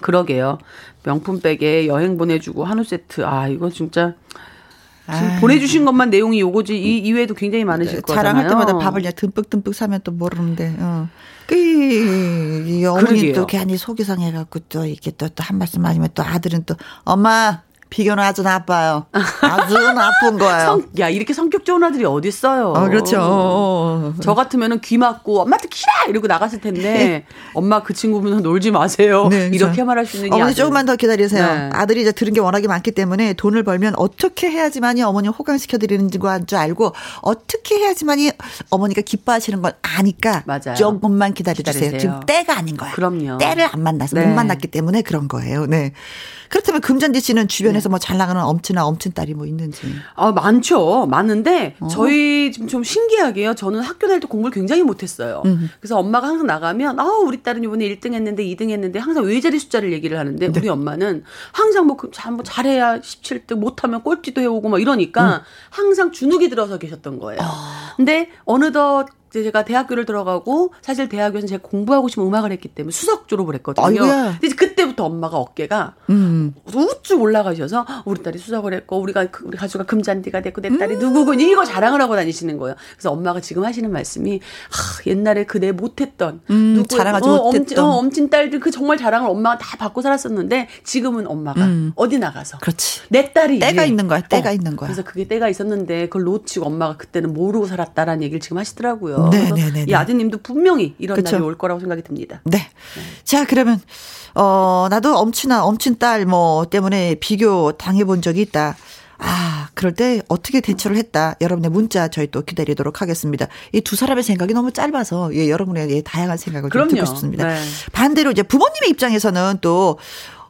그러게요. 명품백에 여행 보내주고 한우 세트. 아 이거 진짜 지금 보내주신 것만 내용이 요거지 이 이외에도 굉장히 많으실 거잖아요. 자랑할 때마다 밥을 그냥 듬뿍 사면 또 모르는데. 이 어머니 또 괜히 속이 상해갖고 또 이렇게 또 한 말씀 아니면 또 아들은 또 엄마. 비교는 아주 나빠요. 아주 나쁜 거예요. 야 이렇게 성격 좋은 아들이 어디 있어요. 그렇죠. 저 같으면은 귀 막고 엄마한테 키라 이러고 나갔을 텐데 엄마 그 친구분은 놀지 마세요. 네, 이렇게 말할 수 있는. 어머니 조금만 더 기다리세요. 네. 아들이 이제 들은 게 워낙에 많기 때문에 돈을 벌면 어떻게 해야지만이 어머니 호강시켜드리는지 줄 알고 어떻게 해야지만이 어머니가 기뻐하시는 걸 아니까 맞아요. 조금만 기다려주세요. 지금 때가 아닌 거야. 그럼요. 때를 안 만나서 못 만났기 때문에 그런 거예요. 네. 그렇다면 금잔디 씨는 주변에 뭐 잘 나가는 엄친아 엄친딸이 뭐 있는지. 아 많죠. 많은데 저희 지금 좀 신기하게요. 저는 학교 다닐 때 공부를 굉장히 못했어요. 그래서 엄마가 항상 나가면 우리 딸은 이번에 1등 했는데 2등 했는데 항상 외자리 숫자를 얘기를 하는데 우리 엄마는 항상 뭐 잘해야 17등 못하면 꼴찌도 해오고 막 이러니까 항상 주눅이 들어서 계셨던 거예요. 근데 어느덧 제가 대학교를 들어가고 사실 대학교에서는 제가 공부하고 싶은 음악을 했기 때문에 수석 졸업을 했거든요. 근데 이제 그때부터 엄마가 어깨가 우쭉 올라가셔서 우리 딸이 수석을 했고 우리 가수가 금잔디가 됐고 내 딸이 누구고 이거 자랑을 하고 다니시는 거예요. 그래서 엄마가 지금 하시는 말씀이 옛날에 그 내 못했던 자랑하지 못했던 엄친 딸들 그 정말 자랑을 엄마가 다 받고 살았었는데 지금은 엄마가 어디 나가서 그렇지. 내 딸이 때가 있는 거야. 그래서 그게 때가 있었는데 그걸 놓치고 엄마가 그때는 모르고 살았다라는 얘기를 지금 하시더라고요. 네네네. 이 아드님도 분명히 이런 날이 올 거라고 생각이 듭니다. 네. 자 그러면 나도 엄친아 엄친딸 뭐 때문에 비교 당해본 적이 있다. 그럴 때 어떻게 대처를 했다. 여러분의 문자 저희 또 기다리도록 하겠습니다. 이 두 사람의 생각이 너무 짧아서 여러분의 다양한 생각을 좀 듣고 싶습니다. 네. 반대로 이제 부모님의 입장에서는 또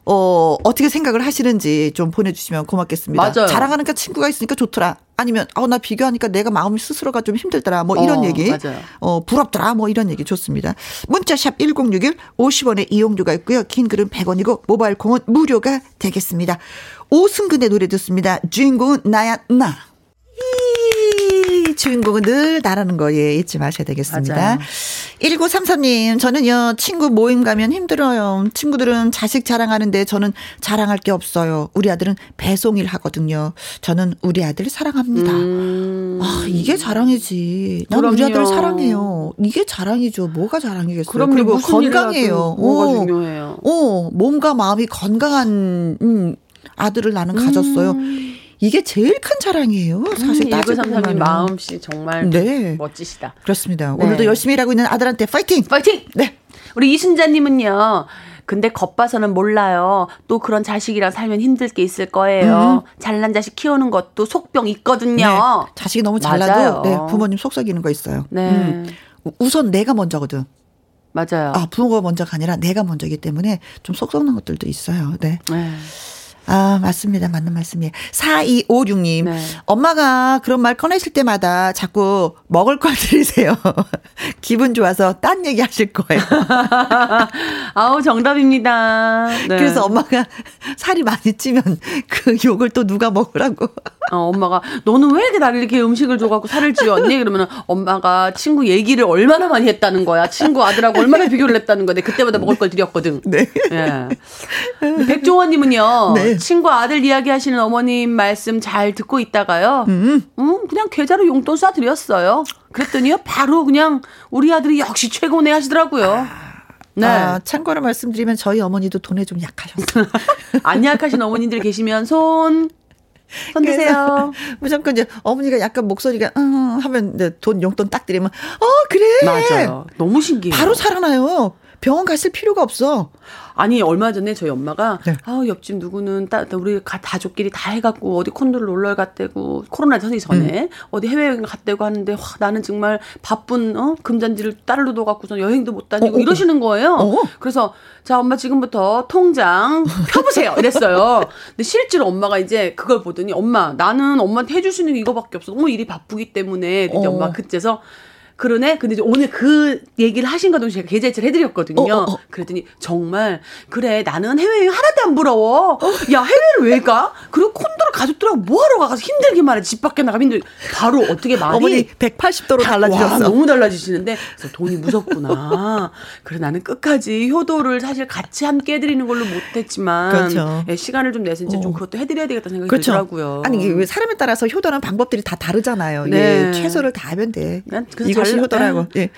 어떻게 생각을 하시는지 좀 보내주시면 고맙겠습니다. 맞아요. 자랑하는 친구가 있으니까 좋더라. 아니면 나 비교하니까 내가 마음 스스로가 좀 힘들더라. 뭐 이런 얘기. 맞아요. 부럽더라. 뭐 이런 얘기 좋습니다. 문자샵 1061 50원의 이용료가 있고요. 긴 글은 100원이고 모바일 콩은 무료가 되겠습니다. 오승근의 노래 듣습니다. 주인공은 나야 나. 주인공은 늘 나라는 거 잊지 마셔야 되겠습니다. 맞아요. 1933님 저는요 친구 모임 가면 힘들어요. 친구들은 자식 자랑하는데 저는 자랑할 게 없어요. 우리 아들은 배송일 하거든요. 저는 우리 아들 사랑합니다. 이게 자랑이지. 난 우리 아들 사랑해요. 이게 자랑이죠. 뭐가 자랑이겠어요. 그리고 건강해요. 뭐가 중요해요. 몸과 마음이 건강한 아들을 나는 가졌어요. 이게 제일 큰 자랑이에요. 사실 따지고는 마음씨 정말 멋지시다. 그렇습니다. 네. 오늘도 열심히 일하고 있는 아들한테 파이팅! 파이팅! 네. 우리 이순자님은요. 근데 겉봐서는 몰라요. 또 그런 자식이랑 살면 힘들 게 있을 거예요. 잘난 자식 키우는 것도 속병 있거든요. 네. 자식이 너무 잘나도 부모님 속삭이는 거 있어요. 네. 우선 내가 먼저거든. 맞아요. 부모가 먼저가 아니라 내가 먼저이기 때문에 좀 속 썩는 것들도 있어요. 네. 맞습니다. 맞는 말씀이에요. 4256님. 네. 엄마가 그런 말 꺼내실 때마다 자꾸 먹을 걸 드리세요. 기분 좋아서 딴 얘기 하실 거예요. 정답입니다. 네. 그래서 엄마가 살이 많이 찌면 그 욕을 또 누가 먹으라고. 엄마가 너는 왜 나를 이렇게 음식을 줘갖고 살을 찌었니? 그러면 엄마가 친구 얘기를 얼마나 많이 했다는 거야. 친구 아들하고 얼마나 비교를 했다는 거야. 그때마다 먹을 걸 드렸거든. 네. 네. 백종원님은요. 네. 친구 아들 이야기하시는 어머님 말씀 잘 듣고 있다가요. 그냥 계좌로 용돈 쏴드렸어요. 그랬더니요 바로 그냥 우리 아들이 역시 최고네 하시더라고요. 네. 참고로 말씀드리면 저희 어머니도 돈에 좀 약하셨어요. 안 약하신 어머님들 계시면 손 드세요. 무조건 이제 어머니가 약간 목소리가 하면 돈 용돈 딱 드리면 그래. 맞아요. 너무 신기해요. 바로 살아나요. 병원 갔을 필요가 없어. 아니 얼마 전에 저희 엄마가 네. 아 옆집 누구는 우리 가족끼리 다 해갖고 어디 콘도를 놀러 갔대고 코로나 터지기 전에 어디 해외여행 갔대고 하는데 나는 정말 바쁜 금잔디를 딸로 둬갖고서 여행도 못 다니고 이러시는 거예요. 그래서 자 엄마 지금부터 통장 펴보세요 이랬어요. 근데 실제로 엄마가 이제 그걸 보더니 엄마 나는 엄마한테 해줄 수 있는 게 이거밖에 없어. 너무 일이 바쁘기 때문에 근데 엄마 그때서 그러네. 근데 오늘 그 얘기를 하신가 동시에 제가 계좌이체를 해드렸거든요. 그랬더니 정말 그래 나는 해외여행 하나도 안 부러워. 야 해외를 왜 가? 그리고 콘도를 가족들하고 뭐하러 가서 힘들기만 해. 집 밖에 나가면 힘들. 바로 어떻게 말이. 어머니 180도로 달라지셨어. 와, 너무 달라지시는데 그래서 돈이 무섭구나. 그래 나는 끝까지 효도를 사실 같이 함께 해드리는 걸로 못했지만 그렇죠. 예, 시간을 좀 내서 이제 좀 그것도 해드려야 되겠다는 생각이 그렇죠. 들더라고요. 아니 이게 사람에 따라서 효도하는 방법들이 다 다르잖아요. 네. 예, 최소를 다하면 돼. 이거 하더라고. 예.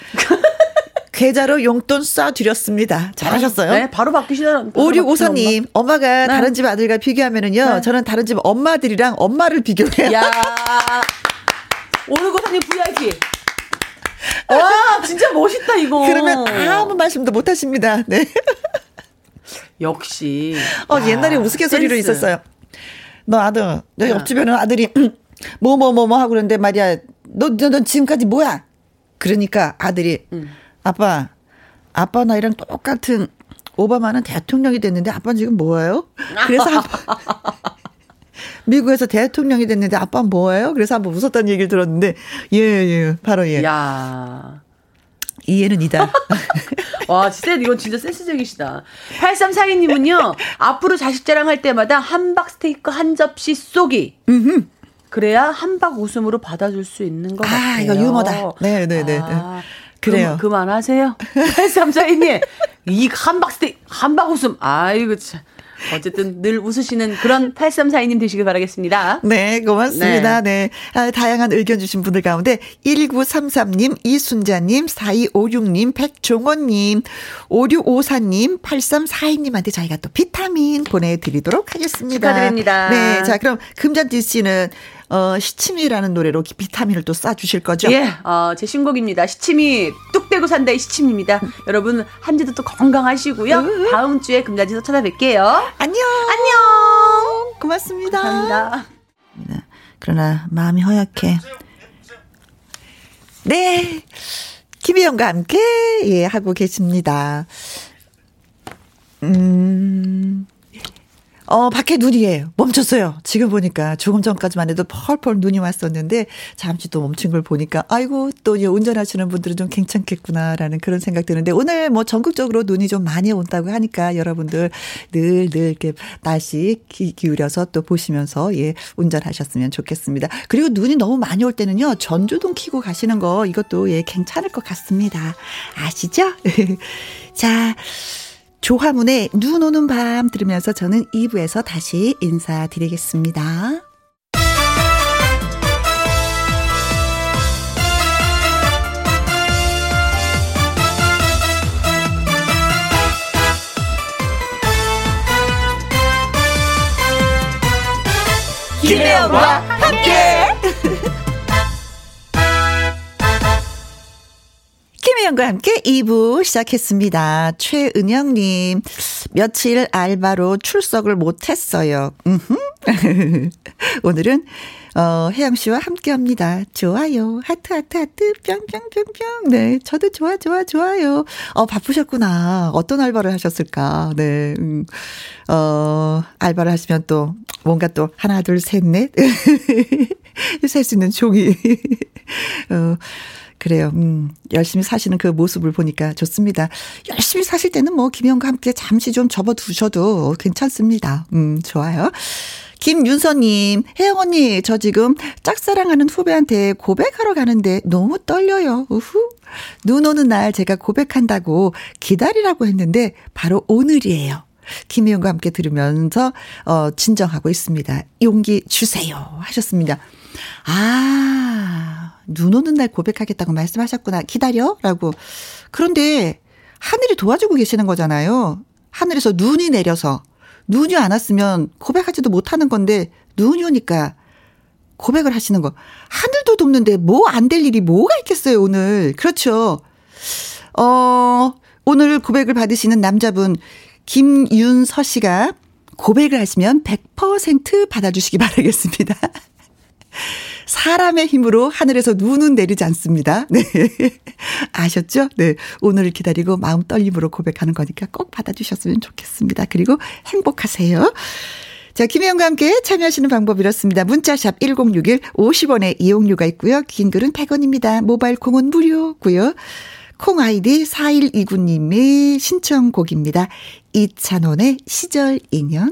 계좌로 용돈 쏴드렸습니다. 잘하셨어요. 네, 바로 바뀌시더라고요. 5654님, 엄마가 네. 다른 집 아들과 비교하면은요, 네. 저는 다른 집 엄마들이랑 엄마를 비교해요. 야, 5654님 VIP. 와, 진짜 멋있다 이거. 그러면 아무 말씀도 못 하십니다. 네. 역시. 야, 옛날에 우스갯소리로 있었어요. 너 아들, 너 옆집에는 아들이 뭐 하고 그러는데 말이야. 너 지금까지 뭐야? 그러니까 아들이 아빠 나이랑 똑같은 오바마는 대통령이 됐는데 아빠는 지금 뭐예요? 그래서 미국에서 대통령이 됐는데 아빠는 뭐예요? 그래서 한번 웃었다는 얘기를 들었는데 예 바로 예. 야. 이해는 이다. 와, 진짜 이건 진짜 센스적이시다. 8342님은요. 앞으로 자식 자랑할 때마다 함박 스테이크 한 접시 쏘기. 그래야 함박 웃음으로 받아줄 수 있는 것 같아요. 이거 유머다. 네. 그래요. 그만하세요. 8342님. 이 함박 웃음. 아이고, 참. 어쨌든 늘 웃으시는 그런 8342님 되시길 바라겠습니다. 네, 고맙습니다. 네. 다양한 의견 주신 분들 가운데 1933님, 이순자님, 4256님, 백종원님, 5654님, 8342님한테 저희가 또 비타민 보내드리도록 하겠습니다. 축하드립니다. 네, 자 그럼 금잔디 씨는 시치미라는 노래로 비타민을 또 쏴주실 거죠? 예, 제 신곡입니다. 시치미 뚝 떼고 산다의 시치미입니다. 여러분 한 주도 또 건강하시고요. 다음 주에 금잔디에서 찾아뵐게요. 안녕. 고맙습니다. 감사합니다. 그러나 마음이 허약해. 네, 김희영과 함께 예 하고 계십니다. 밖에 눈이에요. 멈췄어요. 지금 보니까 조금 전까지만 해도 펄펄 눈이 왔었는데 잠시 또 멈춘 걸 보니까 아이고 또 운전하시는 분들은 좀 괜찮겠구나라는 그런 생각 드는데 오늘 뭐 전국적으로 눈이 좀 많이 온다고 하니까 여러분들 늘 이렇게 날씨 기울여서 또 보시면서 예 운전하셨으면 좋겠습니다. 그리고 눈이 너무 많이 올 때는요 전조등 켜고 가시는 거 이것도 예 괜찮을 것 같습니다. 아시죠? 자. 조화문의 눈 오는 밤 들으면서 저는 2부에서 다시 인사드리겠습니다. 김혜영과 함께 김혜영과 함께 2부 시작했습니다. 최은영님, 며칠 알바로 출석을 못했어요. 오늘은 혜영 씨와 함께합니다. 좋아요. 하트 뿅뿅뿅뿅. 네, 저도 좋아요. 바쁘셨구나. 어떤 알바를 하셨을까? 네, 알바를 하시면 또 뭔가 또 하나 둘 셋 넷 셀 수 있는 종이. 그래요. 열심히 사시는 그 모습을 보니까 좋습니다. 열심히 사실 때는 뭐 김영과 함께 잠시 좀 접어두셔도 괜찮습니다. 좋아요. 김윤서님, 혜영 언니, 저 지금 짝사랑하는 후배한테 고백하러 가는데 너무 떨려요. 우후. 눈 오는 날 제가 고백한다고 기다리라고 했는데 바로 오늘이에요. 김혜영과 함께 들으면서 진정하고 있습니다. 용기 주세요 하셨습니다. 눈 오는 날 고백하겠다고 말씀하셨구나. 기다려 라고. 그런데 하늘이 도와주고 계시는 거잖아요. 하늘에서 눈이 내려서 눈이 안 왔으면 고백하지도 못하는 건데 눈이 오니까 고백을 하시는 거. 하늘도 돕는데 뭐 안 될 일이 뭐가 있겠어요 오늘. 그렇죠. 오늘 고백을 받으시는 남자분 김윤서 씨가 고백을 하시면 100% 받아주시기 바라겠습니다. 사람의 힘으로 하늘에서 눈은 내리지 않습니다. 네. 아셨죠? 네. 오늘을 기다리고 마음 떨림으로 고백하는 거니까 꼭 받아주셨으면 좋겠습니다. 그리고 행복하세요. 자, 김혜영과 함께 참여하시는 방법 이렇습니다. 문자샵 1061 50원의 이용료가 있고요. 긴 글은 100원입니다. 모바일 콩은 무료고요. 콩 아이디 4129님의 신청곡입니다. 이찬원의 시절 인연.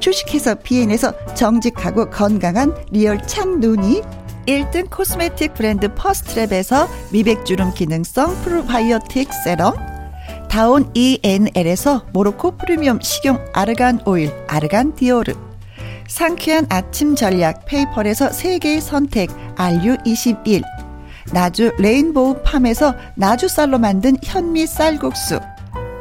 주식회사 비엔에서 정직하고 건강한 리얼 참눈이, 1등 코스메틱 브랜드 퍼스트랩에서 미백주름 기능성 프로바이오틱 세럼, 다온 ENL에서 모로코 프리미엄 식용 아르간 오일 아르간 디오르, 상쾌한 아침 전략 페이퍼에서 세계의 선택 RU21, 나주 레인보우 팜에서 나주쌀로 만든 현미 쌀국수,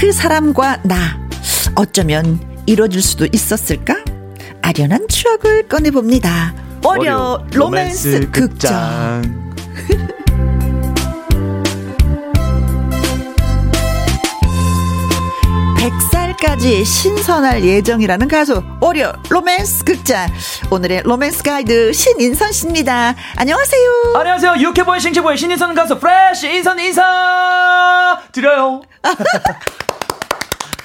그 사람과 나 어쩌면 이뤄질 수도 있었을까? 아련한 추억을 꺼내봅니다. 월요 로맨스 극장. 백살까지 신선할 예정이라는 가수 월요 로맨스 극장. 오늘의 로맨스 가이드 신인선 씨입니다. 안녕하세요. 안녕하세요. 유쾌보이 싱치보이 신인선 가수 프레쉬 인선 인사 드려요.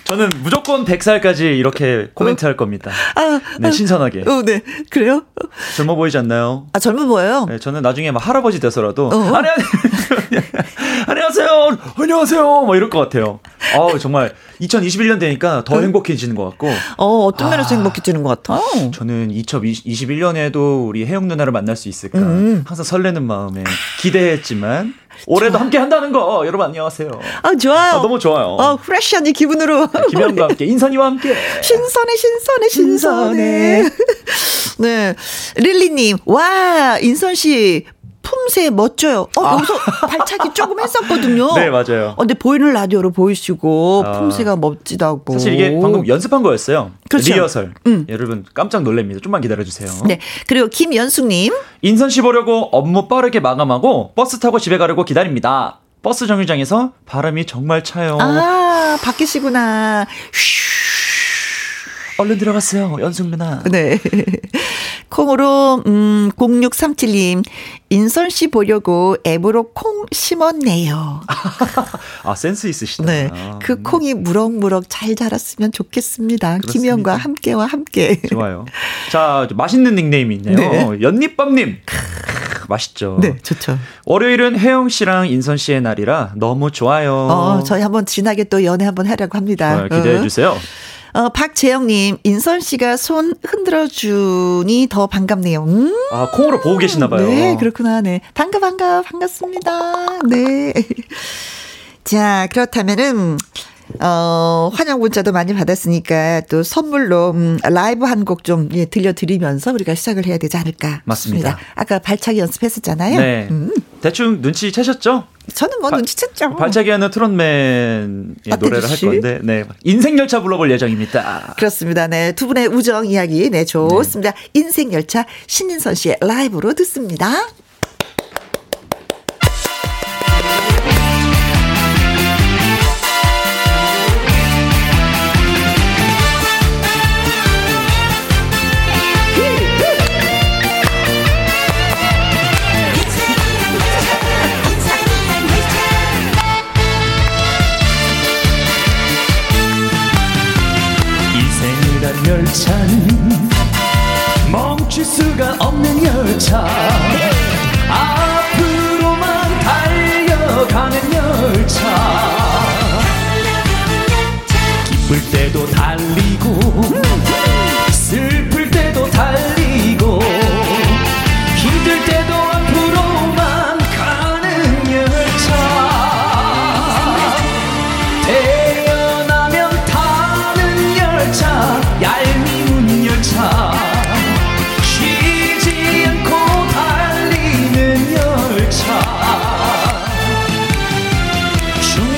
저는 무조건 100살까지 이렇게 코멘트 할 겁니다. 네, 신선하게. 네. 그래요? 젊어 보이지 않나요? 아, 젊어 보여요? 네, 저는 나중에 막 할아버지 돼서라도. 안녕하세요. 안녕하세요. 막 이럴 것 같아요. 아우, 정말 2021년 되니까 더 행복해지는 것 같고. 어떤 면에서 행복해지는 것 같아? 저는 2021년에도 우리 혜영 누나를 만날 수 있을까. 항상 설레는 마음에 기대했지만. 올해도 좋아. 함께 한다는 거 여러분 안녕하세요. 좋아요. 너무 좋아요. 프레시한 이 기분으로 네, 김현과 함께 인선이와 함께 신선해. 네, 릴리님 와 인선 씨 품새 멋져요. 여기서 발차기 조금 했었거든요. 네 맞아요. 근데 보이는 라디오로 보이시고 품새가 멋지다고. 사실 이게 방금 연습한 거였어요. 그렇죠. 리허설. 여러분 깜짝 놀랍니다. 좀만 기다려주세요. 네. 그리고 김연숙님. 인선 씨 보려고 업무 빠르게 마감하고 버스 타고 집에 가려고 기다립니다. 버스 정류장에서 바람이 정말 차요. 밖이시구나. 얼른 들어갔어요. 연숙 누나. 네. 콩으로 0637님 인선 씨 보려고 앱으로 콩 심었네요. 센스 있으시다. 네, 그 콩이 무럭무럭 잘 자랐으면 좋겠습니다. 김영과 함께와 함께. 좋아요. 자, 맛있는 닉네임이 있네요. 네. 연잎밥님. 맛있죠. 네, 좋죠. 월요일은 혜영 씨랑 인선 씨의 날이라 너무 좋아요. 저희 한번 진하게 또 연애 한번 하려고 합니다. 기대해 주세요. 박재영님, 인선 씨가 손 흔들어 주니 더 반갑네요. 아, 콩으로 보고 계시나 봐요. 네, 그렇구나. 네, 반갑습니다. 네. 자, 그렇다면은 환영 문자도 많이 받았으니까 또 선물로 라이브 한 곡 좀 들려드리면서 우리가 시작을 해야 되지 않을까 맞습니다. 싶습니다. 아까 발차기 연습했었잖아요. 네. 대충 눈치채셨죠? 저는 눈치챘죠. 발차기 하는 트롯맨의 노래를 할 건데 인생열차 불러볼 예정입니다. 그렇습니다. 네, 두 분의 우정 이야기 네 좋습니다. 네. 인생열차 신인선 씨의 라이브로 듣습니다. 열차는 멈출 수가 없는 열차, 앞으로만 달려가는 열차. 기쁠 때도 달리고 슬플 때도 달리고 힘들 때도 앞으로만 가는 열차. 태어나면 타는 열차, 얄미운 열차, 쉬지 않고 달리는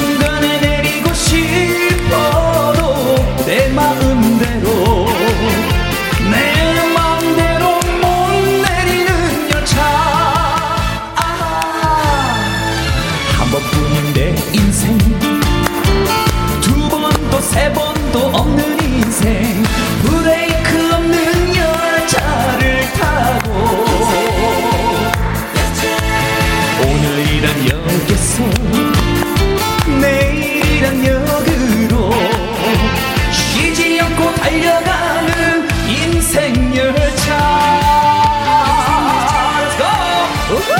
열차. 중간에 내리고 싶어도 내 마음대로, 내 마음대로 못 내리는 열차. 한 번뿐인 내 인생, 두 번도 세 번도 없는 인생,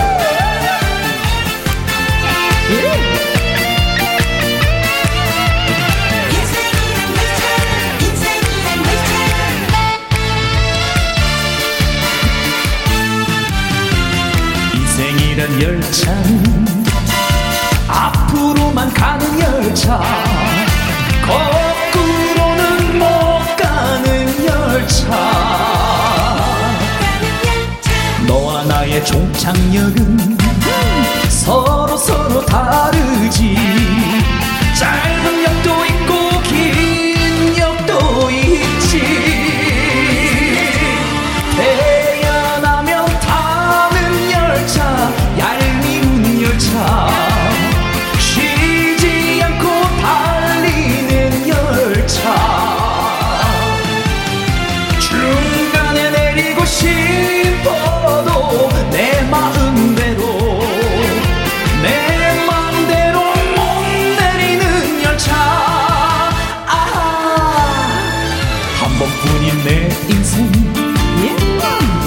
브레이크 없는 열차를 타고 오늘이란 역에서 내일이란 역으로 쉬지 않고 달려가는 인생 열차. Let's go! 이란 열차는 앞으로만 가는 열차, 거꾸로는 못 가는 열차. 너와 나의 종착역은 서로 다르지. 짧은 역도 있고 긴 역도 있지. 얄미운 열차, 쉬지 않고 달리는 열차. 중간에 내리고 싶어도 내 마음대로, 내 마음대로 못 내리는 열차. 한 번뿐인 내 인생,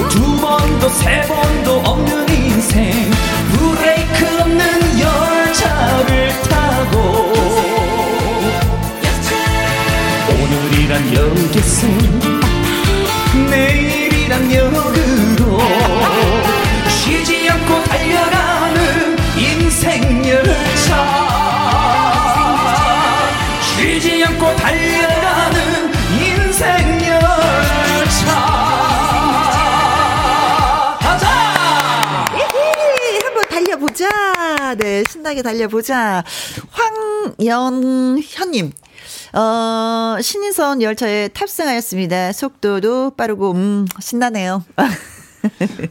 두 번도 세 번도 없는 인생, 브레이크 없는 열차를 타고 오늘이란 역에서 내일이란 역으로 쉬지 않고 달려가는 인생 열차. 쉬지 않고 달려가는 인생 열차. 보자. 네, 신나게 달려보자. 황연현님, 신인선 열차에 탑승하였습니다. 속도도 빠르고 신나네요.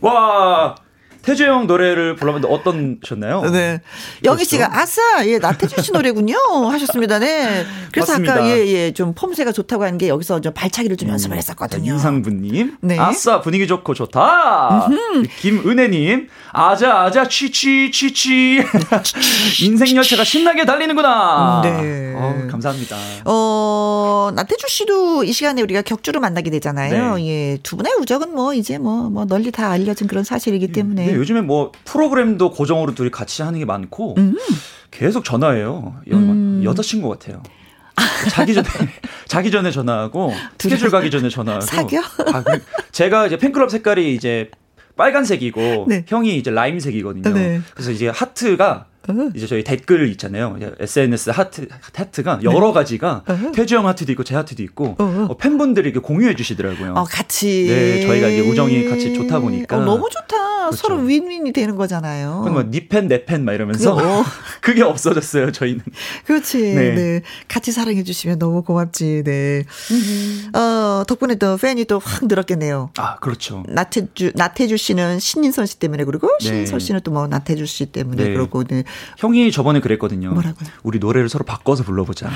와, 태주 형 노래를 불렀는데 어떠셨나요? 네, 영희 씨가 아싸, 예, 나태주 씨 노래군요 하셨습니다. 네, 그래서 맞습니다. 아까 예, 좀 폼새가 좋다고 하는 게 여기서 좀 발차기를 좀 연습을 했었거든요. 인상부님, 네. 아싸 분위기 좋고 좋다. 김은혜님, 아자 취취 인생 열차가 신나게 달리는구나. 네, 감사합니다. 나태주 씨도 이 시간에 우리가 격주로 만나게 되잖아요. 네. 예, 두 분의 우정은 뭐 이제 뭐 널리 다 알려진 그런 사실이기 때문에. 네. 요즘에 뭐 프로그램도 고정으로 둘이 같이 하는 게 많고 계속 전화해요. 여자친구 같아요. 자기 전에 전화하고 스케줄 가기 전에 전화하고. 사겨? 아, 제가 이제 팬클럽 색깔이 이제 빨간색이고 네. 형이 이제 라임색이거든요. 네. 그래서 이제 하트가 이제 저희 댓글 있잖아요. SNS 하트가 여러 가지가 네. 태주형 하트도 있고 제 하트도 있고 팬분들이 이렇게 공유해 주시더라고요. 같이. 네, 저희가 이제 우정이 같이 좋다 보니까. 너무 좋다. 그렇죠. 서로 윈윈이 되는 거잖아요. 그럼 뭐 니 팬 내 팬 막 이러면서 그게 없어졌어요 저희는. 그렇지. 네. 네. 같이 사랑해 주시면 너무 고맙지. 네. 덕분에 또 팬이 또 확 늘었겠네요. 아 그렇죠. 나태주 씨는 신인선 씨 때문에 그러고 네. 신인선 씨는 또 뭐 나태주 씨 때문에 네. 그러고. 네. 형이 저번에 그랬거든요. 뭐라고요? 우리 노래를 서로 바꿔서 불러보자.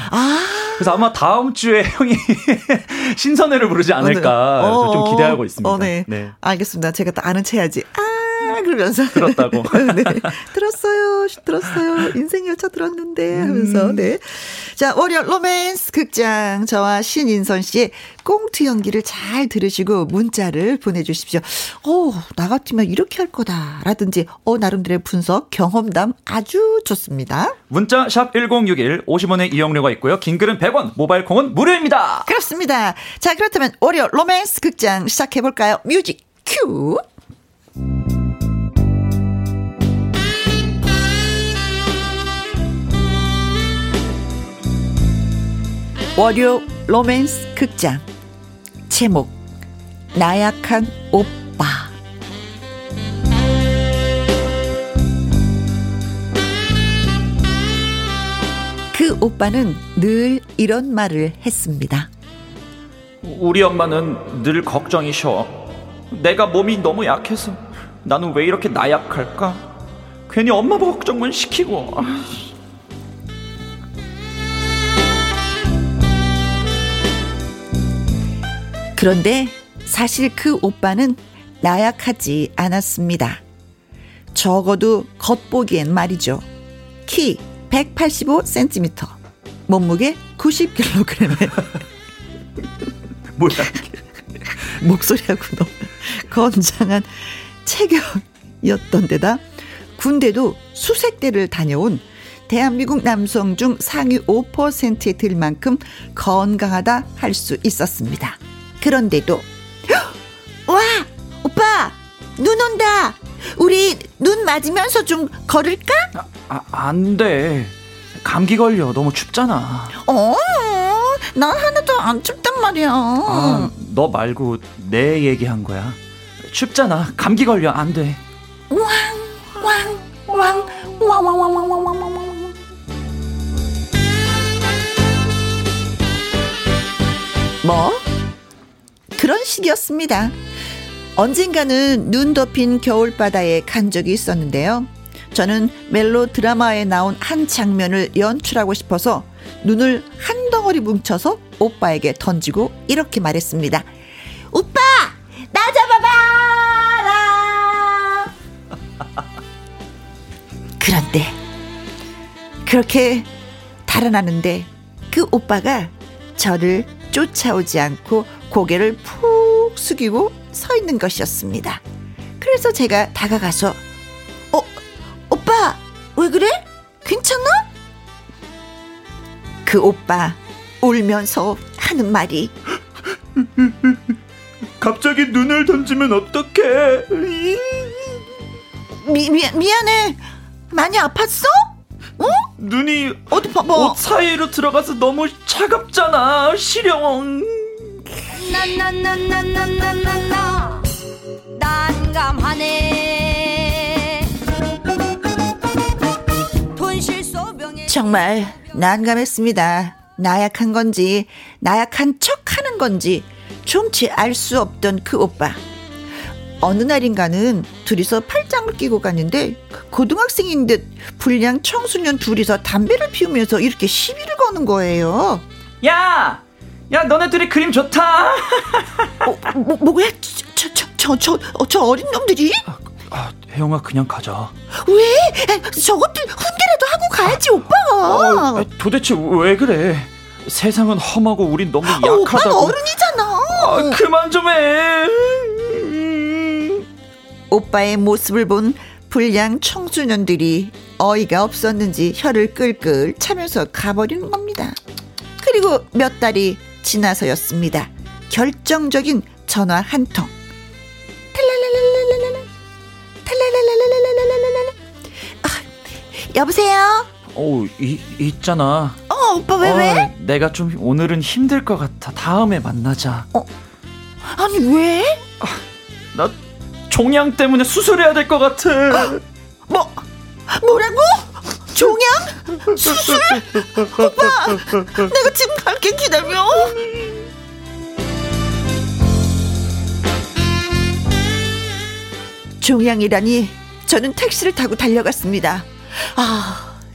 그래서 아마 다음 주에 형이 신선해를 부르지 않을까 그래서 좀 기대하고 있습니다. 네. 네. 알겠습니다. 제가 또 아는 체야지. 그러면서 들었다고. 네. 들었어요. 인생 열차 들었는데 하면서. 네. 자, 월요일 로맨스 극장 저와 신인선 씨의 꽁트 연기를 잘 들으시고 문자를 보내주십시오. 나 같으면 이렇게 할 거다라든지 나름대로의 분석, 경험담 아주 좋습니다. 문자 샵 1061 50원의 이용료가 있고요. 긴글은 100원, 모바일 콩은 무료입니다. 그렇습니다. 자, 그렇다면 월요일 로맨스 극장 시작해볼까요? 뮤직 큐. 월요 로맨스 극장 제목 나약한 오빠. 그 오빠는 늘 이런 말을 했습니다. 우리 엄마는 늘 걱정이셔. 내가 몸이 너무 약해서 나는 왜 이렇게 나약할까? 괜히 엄마 걱정만 시키고. 그런데 사실 그 오빠는 나약하지 않았습니다. 적어도 겉보기엔 말이죠. 키 185cm, 몸무게 90kg에 뭐야? 목소리하고 너무 건장한 체격이었던 데다 군대도 수색대를 다녀온 대한민국 남성 중 상위 5%에 들 만큼 건강하다 할 수 있었습니다. 그런데도 와 오빠 눈 온다. 우리 눈 맞으면서 좀 걸을까? 안 돼. 감기 걸려. 너무 춥잖아. 나 하나도 안 춥단 말이야. 너 말고 내 얘기한 거야. 춥잖아. 감기 걸려. 안 돼. 왕. 뭐? 그런 식이었습니다. 언젠가는 눈 덮인 겨울바다에 간 적이 있었는데요. 저는 멜로 드라마에 나온 한 장면을 연출하고 싶어서 눈을 한 덩어리 뭉쳐서 오빠에게 던지고 이렇게 말했습니다. 오빠! 나 잡아봐라! 그런데 그렇게 달아나는데 그 오빠가 저를 쫓아오지 않고 고개를 푹 숙이고 서 있는 것이었습니다. 그래서 제가 다가가서 오빠 왜 그래? 괜찮아? 그 오빠 울면서 하는 말이 갑자기 눈을 던지면 어떡해. 미안해. 많이 아팠어? 어? 눈이 어디 봐봐. 옷 사이로 들어가서 너무 차갑잖아. 시려워. 나나나나나나나 난감하네. 정말 난감했습니다. 나약한 건지 나약한 척하는 건지 좀치 알 수 없던 그 오빠. 어느 날인가는 둘이서 팔짱을 끼고 갔는데 고등학생인 듯 불량 청소년 둘이서 담배를 피우면서 이렇게 시비를 거는 거예요. 야 너네 둘이 그림 좋다. 뭐야? 저 어린 놈들이? 혜영아 그냥 가자. 왜? 저것들 훈계라도 하고 가야지. 오빠가. 도대체 왜 그래? 세상은 험하고 우린 너무 약하다고. 오빠는 어른이잖아. 그만 좀 해. 오빠의 모습을 본 불량 청소년들이 어이가 없었는지 혀를 끌끌 차면서 가버리는 겁니다. 그리고 몇 달이 지나서였습니다. 결정적인 전화 한 통. 여보세요? 오, 있잖아. 오빠 왜? 내가 좀 오늘은 힘들 것 같아. 다음에 만나자. 아니 왜? 나 종양 때문에 수술해야 될 것 같아. 뭐라고? 종양? 수술? 오빠, 내가 지금 갈게, 기다려. 종양이라니 저는 택시를 타고 달려갔습니다.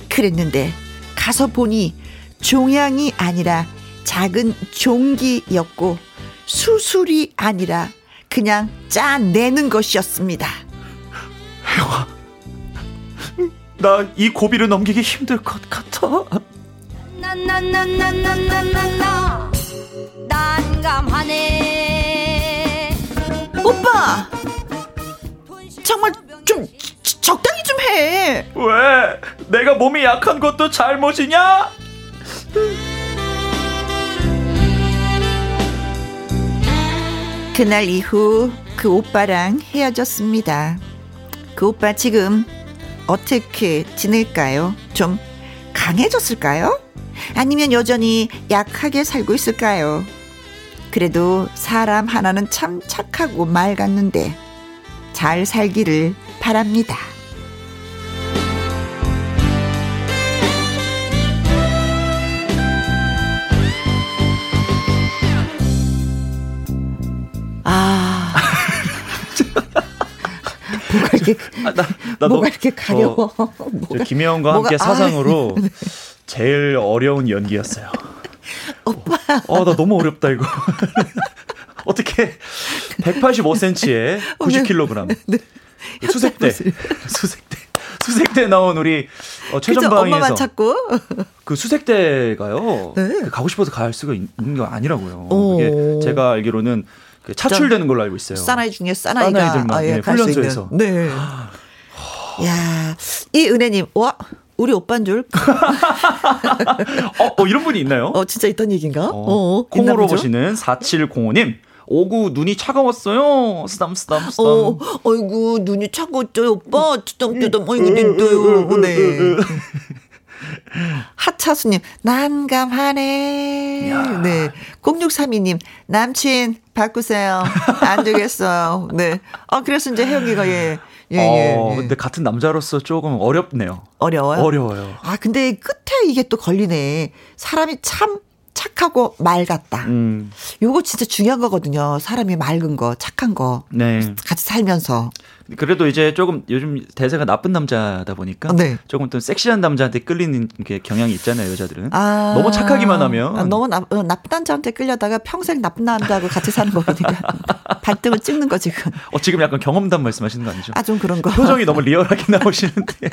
그랬는데 가서 보니 종양이 아니라 작은 종기였고 수술이 아니라 그냥 짜내는 것이었습니다. 혜영아, 나 이 고비를 넘기기 힘들 것 같아. 나나나나나나나 난감하네. 오빠, 정말 좀 적당히 좀 해. 왜? 내가 몸이 약한 것도 잘못이냐? 그날 이후 그 오빠랑 헤어졌습니다. 그 오빠 지금 어떻게 지낼까요? 좀 강해졌을까요? 아니면 여전히 약하게 살고 있을까요? 그래도 사람 하나는 참 착하고 맑았는데 잘 살기를 바랍니다. 뭐가 이렇게, 뭐가 이렇게 가려워. 김혜원과 함께 사상으로 네. 제일 어려운 연기였어요. 오빠. 나 너무 어렵다 이거. 어떻게 185cm에 90kg. 네. 수색대 나온 우리 최전방에서 엄마만 찾고 그 수색대가요. 네. 그 가고 싶어서 갈 수가 있는 게 아니라고요. 이게 제가 알기로는 차출되는 걸로 알고 있어요. 싸나이 중에 싸나이들만 훈련소에서. 네. 야, 이 은혜님, 와, 우리 오빠인 줄. 이런 분이 있나요? 진짜 있던 얘기인가? 콩으로 보시는 4705님. 오구 눈이 차가웠어요. 쓰담쓰담. 어이구 눈이 차가웠죠 오빠. 뚜둥뚜둥. 어이구 눈도 오네. 하차수님 난감하네. 야. 네. 0632님 남친 바꾸세요. 안 되겠어. 네. 그래서 이제 혜영이가 예. 근데 같은 남자로서 조금 어렵네요. 어려워요. 근데 끝에 이게 또 걸리네. 사람이 참 착하고 맑았다. 요거 진짜 중요한 거거든요. 사람이 맑은 거, 착한 거. 네. 같이 살면서. 그래도 이제 조금 요즘 대세가 나쁜 남자다 보니까 네. 조금 또 섹시한 남자한테 끌리는 게 경향이 있잖아요, 여자들은. 너무 착하기만 하면. 너무 나쁜 남자한테 끌려다가 평생 나쁜 남자하고 같이 사는 거 보니까 발등을 찍는 거 지금. 지금 약간 경험담 말씀하시는 거 아니죠? 좀 그런 거. 표정이 너무 리얼하게 나오시는데.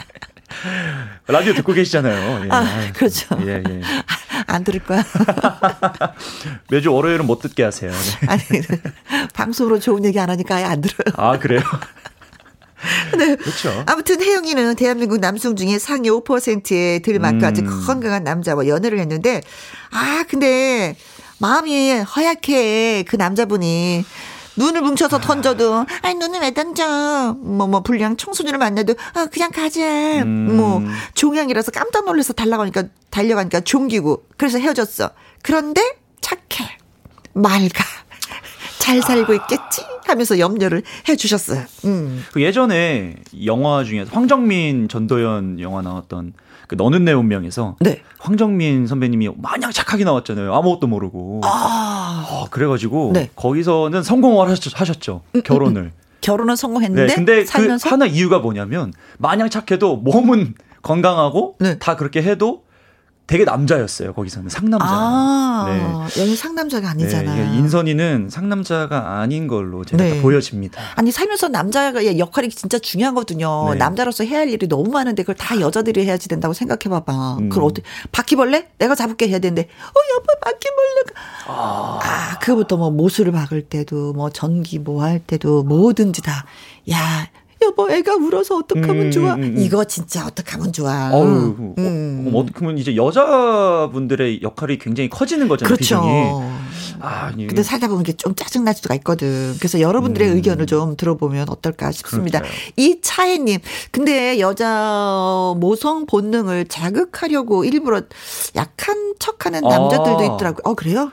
라디오 듣고 계시잖아요. 예. 그렇죠. 예. 안 들을 거야. 매주 월요일은 못 듣게 하세요. 네. 아니, 방송으로 좋은 얘기 안 하니까 아예 안 들어요. 그래요? 네. 그렇죠. 아무튼 혜영이는 대한민국 남성 중에 상위 5%에 들맞고 아주 건강한 남자와 연애를 했는데 근데 마음이 허약해. 그 남자분이 눈을 뭉쳐서 던져도 눈을 왜 던져. 뭐 불량 청소년을 만나도 그냥 가자. 뭐 종양이라서 깜짝 놀라서 달려가니까 종기고. 그래서 헤어졌어. 그런데 착해. 맑아. 잘 살고 있겠지 하면서 염려를 해 주셨어요. 그 예전에 영화 중에서 황정민 전도연 영화 나왔던 그 너는 내 운명에서 네. 황정민 선배님이 마냥 착하게 나왔잖아요. 아무것도 모르고. 그래가지고 네. 거기서는 성공을 하셨죠. 결혼을. 결혼은 성공했는데 네, 근데 살면서? 그 하나 이유가 뭐냐면 마냥 착해도 몸은 건강하고 네. 다 그렇게 해도 되게 남자였어요. 거기서는 상남자. 아, 네. 여기 상남자가 아니잖아요. 네, 인선이는 상남자가 아닌 걸로 제가 네. 다 보여집니다. 아니 살면서 남자가 역할이 진짜 중요하거든요. 네. 남자로서 해야 할 일이 너무 많은데 그걸 다 여자들이 해야지 된다고 생각해봐봐. 그걸 어떻게 바퀴벌레? 내가 잡을게 해야 되는데 여보 바퀴벌레가 아 그거부터 뭐 모수를 박을 때도 뭐 전기 뭐 할 때도 뭐든지 다 야. 여보 애가 울어서 어떡하면 좋아 이거 진짜 어떡하면 좋아 어우, 어떡하면 이제 여자분들의 역할이 굉장히 커지는 거잖아요. 그렇죠. 아, 근데 살다 보면 이게 좀 짜증날 수가 있거든. 그래서 여러분들의 의견을 좀 들어보면 어떨까 싶습니다. 그러니까요. 이차혜님 근데 여자 모성 본능을 자극하려고 일부러 약한 척하는 남자들도 있더라고요. 그래요?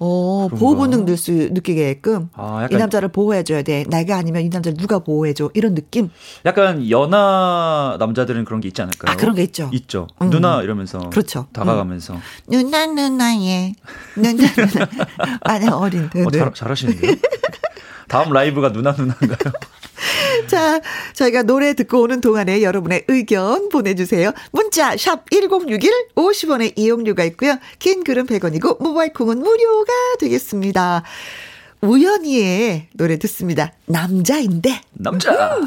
보호 본능 느끼게끔 이 남자를 보호해줘야 돼. 내가 아니면 이 남자를 누가 보호해줘. 이런 느낌. 약간 연하 남자들은 그런 게 있지 않을까요? 아 그런 게 있죠. 있죠. 누나 이러면서 그렇죠. 다가가면서 누나예. 누나. 많이 어린. 잘하시는데요. 다음 라이브가 누나인가요? 자, 저희가 노래 듣고 오는 동안에 여러분의 의견 보내주세요. 문자 샵 1061 50원의 이용료가 있고요. 긴 글은 100원이고 모바일 콩은 무료가 되겠습니다. 우연히의 노래 듣습니다. 남자인데. 남자.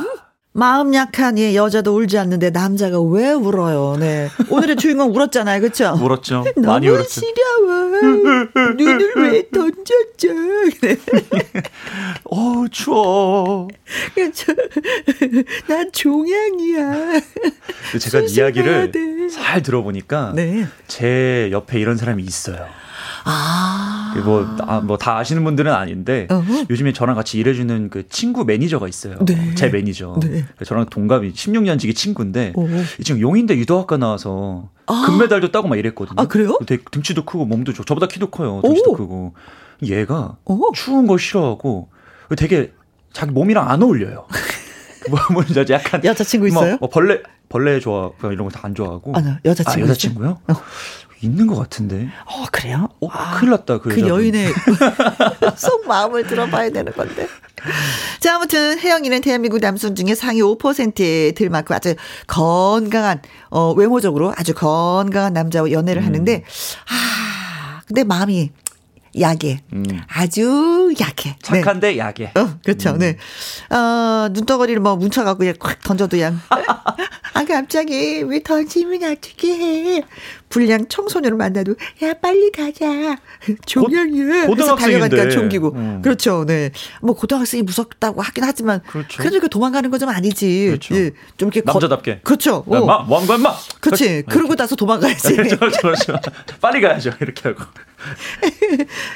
마음 약한 여자도 울지 않는데 남자가 왜 울어요? 네. 오늘의 주인공 울었잖아요. 그렇죠? 울었죠. 많이 울었죠. 너무 시려워. 눈을 왜 던졌죠? 네. 추워. 그렇죠. 난 종양이야. 제가 이야기를 잘 들어보니까 네. 제 옆에 이런 사람이 있어요. 다 아시는 분들은 아닌데 요즘에 저랑 같이 일해주는 그 친구 매니저가 있어요. 네. 제 매니저. 네. 저랑 동갑이 16년지기 친구인데 이 친구 용인대 유도학과 나와서 금메달도 따고 막 이랬거든요. 아 그래요? 되게 등치도 크고 몸도 좋고 저보다 키도 커요. 등치도 크고 얘가 추운 거 싫어하고 되게 자기 몸이랑 안 어울려요. 뭔지 알지? 약간 여자친구 있어요? 벌레 좋아 이런 거 다 안 좋아하고. 여자친구요? 있는 것 같은데. 그래요? 큰일 났다. 그 여인의 속 마음을 들어봐야 되는 건데. 자, 아무튼 혜영이는 대한민국 남성 중에 상위 5%에 들 만큼 아주 건강한 외모적으로 아주 건강한 남자와 연애를 하는데 근데 마음이 약해. 아주 약해. 착한데 네. 약해. 그렇죠. 네. 눈덩어리를 뭉쳐갖고 그냥 콱 던져도 양. 갑자기 왜 던지면 어떻게 해. 불량 청소년을 만나도 야 빨리 가자. 종양이야. 그래서 달려가니까 종기고. 그렇죠. 네. 고등학생이 무섭다고 하긴 하지만 그렇죠. 그래도 그 도망가는 건 좀 아니지. 그렇죠. 예. 좀 이렇게 남자답게. 그렇죠. 왕관 마. 그렇지. 그러고 나서 도망가야지. 그렇죠. 빨리 가야죠. 이렇게 하고.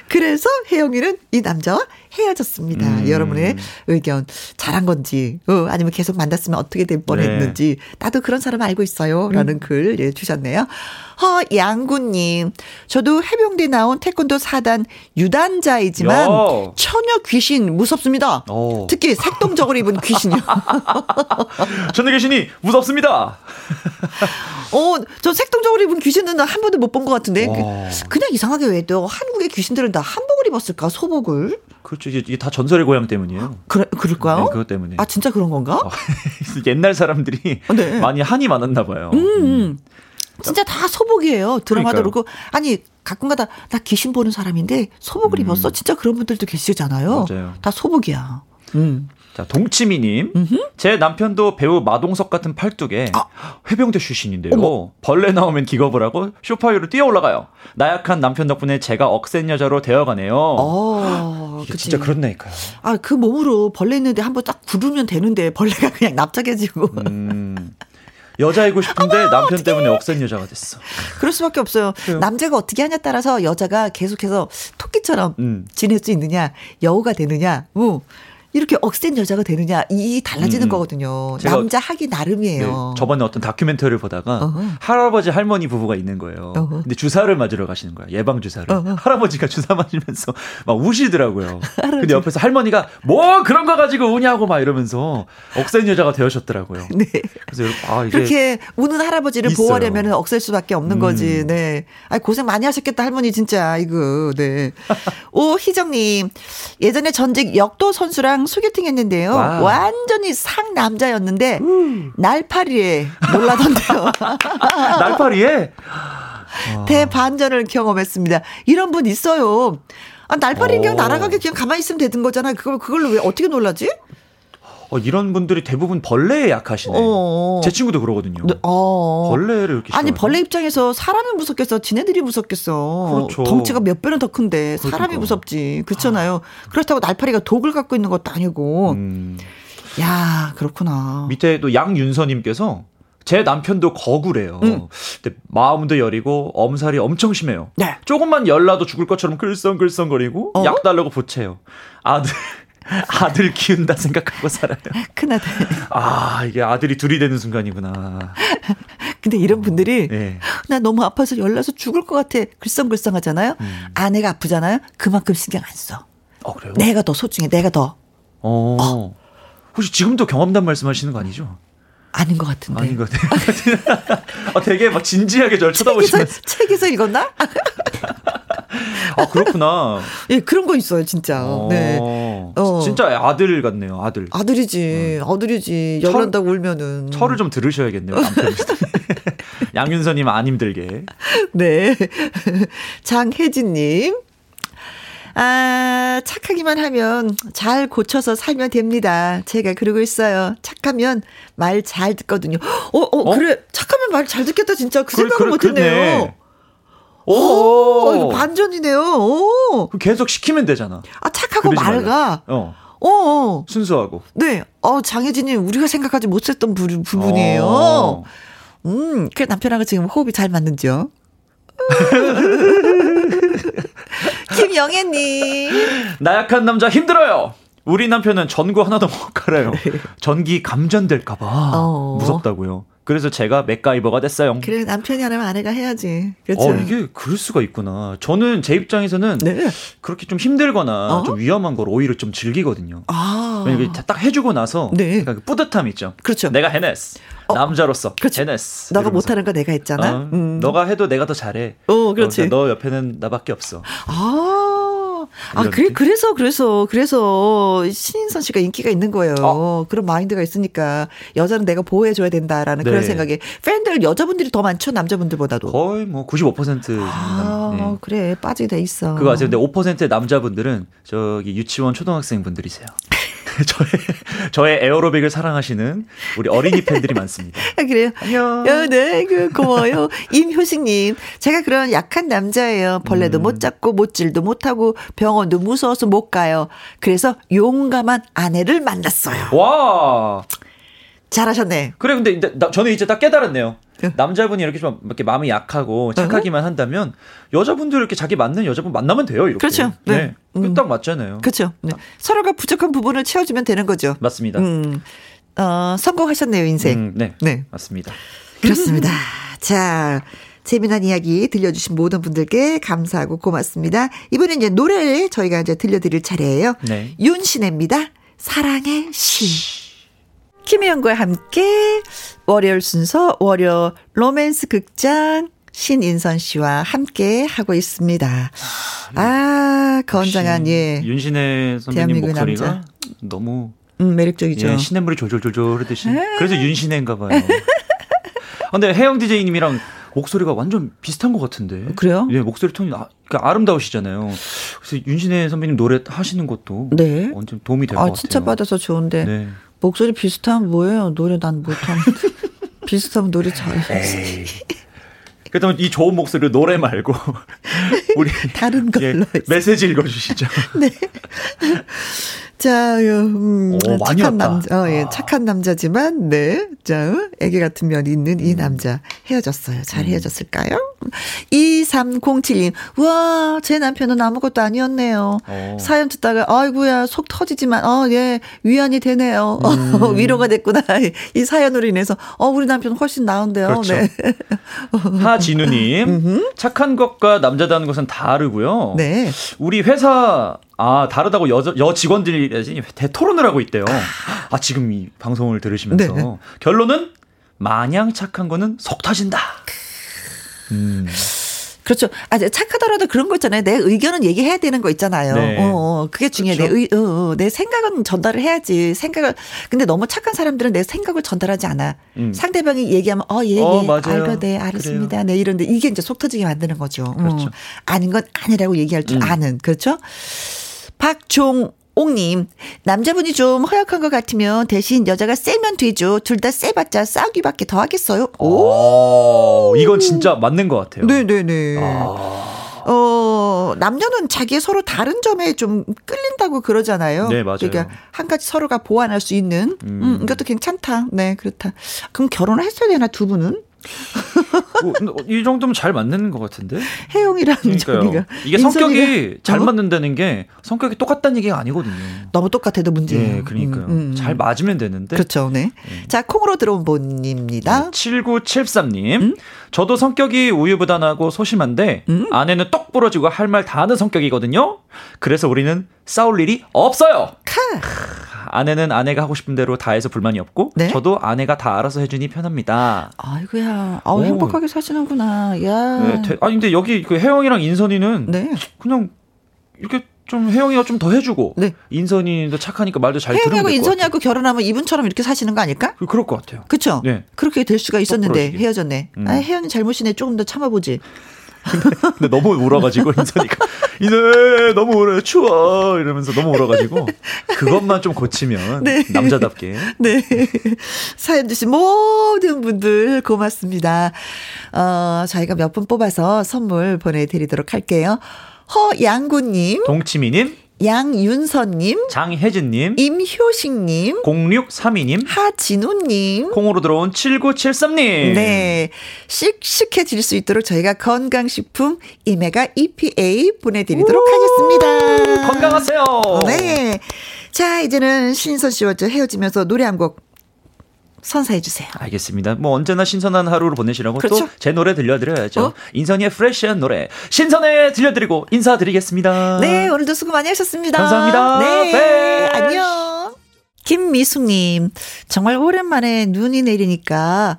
그래서 혜영이는 이 남자와 헤어졌습니다. 여러분의 의견 잘한 건지 아니면 계속 만났으면 어떻게 될 뻔했는지 네. 나도 그런 사람 알고 있어요 라는 글 예, 주셨네요. 허양구님 저도 해병대 나온 태권도 4단 유단자이지만 처녀 귀신 무섭습니다. 특히 색동적으로 입은 귀신이요. 처녀 귀신이 무섭습니다. 저 색동적으로 입은 귀신은 한 번도 못 본 것 같은데 그냥 이상하게 왜 또 한국의 귀신들은 다 한복을 입었을까 소복을. 그렇죠. 이게 다 전설의 고향 때문이에요. 그럴까요? 네, 그것 때문에. 아 진짜 그런 건가? 옛날 사람들이 네. 많이 한이 많았나 봐요. 진짜 다 소복이에요. 드라마도 그러니까요. 그렇고 아니 가끔가다 나 귀신 보는 사람인데 소복을 입었어. 진짜 그런 분들도 계시잖아요. 맞아요. 다 소복이야. 자 동치미님 제 남편도 배우 마동석 같은 팔뚝에 해병대 출신인데요. 벌레 나오면 기겁을 하고 쇼파 위로 뛰어 올라가요. 나약한 남편 덕분에 제가 억센 여자로 되어가네요. 이게 진짜 그렇다니까요. 그 몸으로 벌레 있는데 한번 딱 구르면 되는데 벌레가 그냥 납작해지고 여자이고 싶은데 남편 어떡해. 때문에 억센 여자가 됐어. 그럴 수밖에 없어요. 그래요. 남자가 어떻게 하냐에 따라서 여자가 계속해서 토끼처럼 지낼 수 있느냐 여우가 되느냐 이렇게 억센 여자가 되느냐 이 달라지는 거거든요. 남자 하기 나름이에요. 네, 저번에 어떤 다큐멘터리를 보다가 할아버지 할머니 부부가 있는 거예요. 근데 주사를 맞으러 가시는 거야. 예방주사를. 할아버지가 주사 맞으면서 막 우시더라고요. 근데 옆에서 할머니가 뭐 그런 거 가지고 우냐고 막 이러면서 억센 여자가 되어셨더라고요. 네. 그래서 이게 그렇게 우는 할아버지를 있어요. 보호하려면 억셀 수밖에 없는 거지. 네. 고생 많이 하셨겠다 할머니 진짜. 이거. 네. 오희정님 예전에 전직 역도 선수랑 친구랑 소개팅 했는데요. 와우. 완전히 상남자였는데 날파리에 놀라던데요. 날파리에? 대반전을 경험했습니다. 이런 분 있어요. 아, 날파리는 그냥 날아가게 그냥 가만히 있으면 되는 거잖아. 그걸로 왜 어떻게 놀라지? 이런 분들이 대부분 벌레에 약하시네. 제 친구도 그러거든요. 벌레를 이렇게 싫어하네. 아니 벌레 입장에서 사람이 무섭겠어. 지네들이 무섭겠어. 그렇죠. 덩치가 몇 배는 더 큰데 그러니까. 사람이 무섭지. 그렇잖아요. 그렇다고 날파리가 독을 갖고 있는 것도 아니고. 야 그렇구나. 밑에 또 양윤서님께서 제 남편도 거구래요. 근데 마음도 여리고 엄살이 엄청 심해요. 네. 조금만 열나도 죽을 것처럼 글썽글썽거리고 약 달라고 보채요. 아들 키운다 생각하고 살아요. 큰아들. 아 이게 아들이 둘이 되는 순간이구나. 근데 이런 분들이 네. 나 너무 아파서 열나서 죽을 것 같아 글썽글썽하잖아요. 아내가 아프잖아요. 그만큼 신경 안 써. 그래요? 내가 더 소중해. 내가 더. 혹시 지금도 경험담 말씀하시는 거 아니죠? 아닌 것 같은데. 아닌 것 같아요. 되게 막 진지하게 저를 쳐다보시면서. 책에서 읽었나? 그렇구나. 예, 그런 거 있어요, 진짜. 네. 진짜 아들 같네요, 아들. 아들이지, 아들이지. 열난다고 울면은. 철을 좀 들으셔야겠네요, 남편이. 양윤서님 안 힘들게. 네. 장혜진님. 아, 착하기만 하면 잘 고쳐서 살면 됩니다. 제가 그러고 있어요. 착하면 말 잘 듣거든요. 그래. 착하면 말 잘 듣겠다, 진짜. 그 생각을 못했네요. 이거 반전이네요. 계속 시키면 되잖아. 아, 착하고 말가. 순수하고. 네. 장혜진님, 우리가 생각하지 못했던 부분이에요. 그래, 남편하고 지금 호흡이 잘 맞는지요? 김영애님. 나약한 남자 힘들어요. 우리 남편은 전구 하나도 못 갈아요. 전기 감전될까봐 무섭다고요. 그래서 제가 맥가이버가 됐어요. 그래 남편이 안 하면 아내가 해야지. 그렇죠? 이게 그럴 수가 있구나. 저는 제 입장에서는 네. 그렇게 좀 힘들거나 좀 위험한 걸 오히려 좀 즐기거든요. 왜냐면 딱 해주고 나서 네. 그러니까 뿌듯함 있죠. 그렇죠. 내가 해냈어. 남자로서 그렇죠. 해냈어. 너가 못하는 거 내가 했잖아. 너가 해도 내가 더 잘해. 그렇지. 너 옆에는 나밖에 없어. 그래서 신인선 씨가 인기가 있는 거예요. 그런 마인드가 있으니까 여자는 내가 보호해줘야 된다라는 네. 그런 생각에 팬들 여자분들이 더 많죠 남자분들보다도 거의 뭐 95%. 네. 그래 빠지게 돼 있어. 그거 아세요? 근데 5%의 남자분들은 저기 유치원 초등학생 분들이세요. 저의 에어로빅을 사랑하시는 우리 어린이 팬들이 많습니다. 그래요. 안녕. 네, 고마워요. 임효식님, 제가 그런 약한 남자예요. 벌레도 못 잡고 못질도 못하고 병원도 무서워서 못 가요. 그래서 용감한 아내를 만났어요. 와, 잘하셨네. 그래, 근데 저는 이제 딱 깨달았네요. 남자분이 이렇게 좀 이렇게 마음이 약하고 착하기만 한다면 여자분들 이렇게 자기 맞는 여자분 만나면 돼요. 이렇게. 그렇죠. 네. 네. 딱 맞잖아요. 그렇죠. 네. 서로가 부족한 부분을 채워주면 되는 거죠. 맞습니다. 성공하셨네요, 인생. 네. 네. 맞습니다. 그렇습니다. 자, 재미난 이야기 들려주신 모든 분들께 감사하고 고맙습니다. 이번에 이제 노래를 저희가 이제 들려드릴 차례예요. 네. 윤신혜입니다. 사랑의 시. 김혜영과 함께 월요일 순서 월요 로맨스 극장 신인선 씨와 함께 하고 있습니다. 아 건장한 예 윤신혜 선배님 목소리가 남자. 너무 매력적이죠. 예, 시냇물이 졸졸졸졸 흐르듯이 그래서 윤신혜인가 봐요. 근데 혜영 DJ님이랑 목소리가 완전 비슷한 것 같은데. 그래요? 예, 목소리 톤이 그러니까 아름다우시잖아요. 그래서 윤신혜 선배님 노래 하시는 것도 네. 엄청 도움이 될 것 같아요. 칭찬받아서 좋은데. 네. 목소리 비슷하면 뭐예요? 노래 난 못하는데. 비슷하면 노래 잘해. 그렇다면 이 좋은 목소리로 노래 말고 우리 다른 걸로 예, 메시지 읽어주시죠. 네. 자, 착한 남자, 예, 착한 남자지만 네, 자, 애기 같은 면이 있는 이 남자 헤어졌어요. 잘 헤어졌을까요? 2307님, 와, 제 남편은 아무것도 아니었네요. 사연 듣다가 아이고야 속 터지지만, 예, 위안이 되네요. 위로가 됐구나. 이 사연으로 인해서 우리 남편 훨씬 나은데요. 그렇죠. 네. 하진우님, 착한 것과 남자다운 것은 다르고요. 네. 우리 회사 다르다고 여 직원들이 대토론을 하고 있대요. 지금 이 방송을 들으시면서 네. 결론은 마냥 착한 거는 속 터진다. 그렇죠. 아, 착하더라도 그런 거 있잖아요. 내 의견은 얘기해야 되는 거 있잖아요. 네. 그게 중요해. 그렇죠? 내 생각은 전달을 해야지. 근데 너무 착한 사람들은 내 생각을 전달하지 않아. 상대방이 얘기하면 맞아요. 네, 알겠습니다. 그래요. 네, 이런데 이게 이제 속 터지게 만드는 거죠. 그렇죠. 아닌 건 아니라고 얘기할 줄 아는. 그렇죠? 박종옥님, 남자분이 좀 허약한 것 같으면 대신 여자가 세면 되죠. 둘 다 세봤자 싸우기밖에 더 하겠어요. 오, 이건 진짜 맞는 것 같아요. 네네네. 남녀는 자기의 서로 다른 점에 좀 끌린다고 그러잖아요. 네, 맞아요. 그러니까 한 가지 서로가 보완할 수 있는 이것도 괜찮다. 네, 그렇다. 그럼 결혼을 했어야 되나, 두 분은? 이 정도면 잘 맞는 것 같은데. 혜영이라는 점이가 이게 성격이 잘 맞는다는 게 성격이 똑같다는 얘기가 아니거든요. 너무 똑같아도 문제예요. 네, 그러니까요. 잘 맞으면 되는데. 그렇죠. 네. 자, 콩으로 들어온 분입니다. 네, 7973님. 저도 성격이 우유부단하고 소심한데 아내는 똑 부러지고 할 말 다 하는 성격이거든요. 그래서 우리는 싸울 일이 없어요. 아내는 아내가 하고 싶은 대로 다 해서 불만이 없고, 네? 저도 아내가 다 알아서 해주니 편합니다. 아이고야, 아우, 행복하게 사시는구나. 야. 네, 아니 근데 여기 그 혜영이랑 인선이는 네. 그냥 이렇게 좀 혜영이가 좀 더 해주고, 네. 인선이도 착하니까 말도 잘 들으면 될 것 같아요. 혜영이하고 인선이하고 결혼하면 이분처럼 이렇게 사시는 거 아닐까? 그럴 것 같아요. 그렇죠. 네. 그렇게 될 수가 있었는데 헤어졌네. 아, 혜영이 잘못이네. 조금 더 참아보지. 근데 너무 울어가지고 인선이가 이제 너무 울어요 추워 이러면서 너무 울어가지고 그것만 좀 고치면 네. 남자답게 네 사연 주신 모든 분들 고맙습니다. 저희가 몇 분 뽑아서 선물 보내드리도록 할게요. 허양구님, 동치미님, 양윤선님, 장혜진님, 임효식님, 0632님, 하진우님, 콩으로 들어온 7973님. 네, 씩씩해질 수 있도록 저희가 건강식품 이메가 EPA 보내드리도록 하겠습니다. 건강하세요. 네, 자 이제는 신선 씨와 헤어지면서 노래 한 곡 선사해 주세요. 알겠습니다. 뭐 언제나 신선한 하루를 보내시라고 그렇죠? 또 제 노래 들려드려야죠. 인선이의 프레시한 노래 신선해 들려드리고 인사드리겠습니다. 네, 오늘도 수고 많이 하셨습니다. 감사합니다. 네, 네. 안녕. 김미숙님, 정말 오랜만에 눈이 내리니까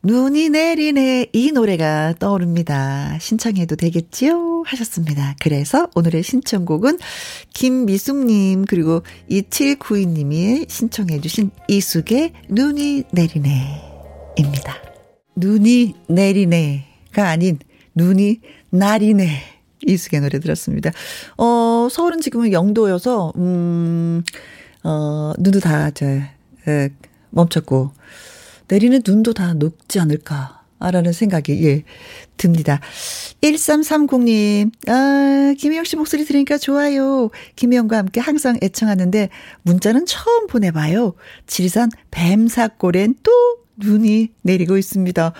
눈이 내리네 이 노래가 떠오릅니다. 신청해도 되겠지요? 하셨습니다. 그래서 오늘의 신청곡은 김미숙님 그리고 2792님이 신청해 주신 이숙의 눈이 내리네입니다. 눈이 내리네가 아닌 눈이 나리네 이숙의 노래 들었습니다. 서울은 지금은 0도여서 눈도 다 멈췄고 내리는 눈도 다 녹지 않을까라는 생각이 듭니다. 1330님, 김혜영 씨 목소리 들으니까 좋아요. 김혜영과 함께 항상 애청하는데 문자는 처음 보내봐요. 지리산 뱀사골엔 또 눈이 내리고 있습니다.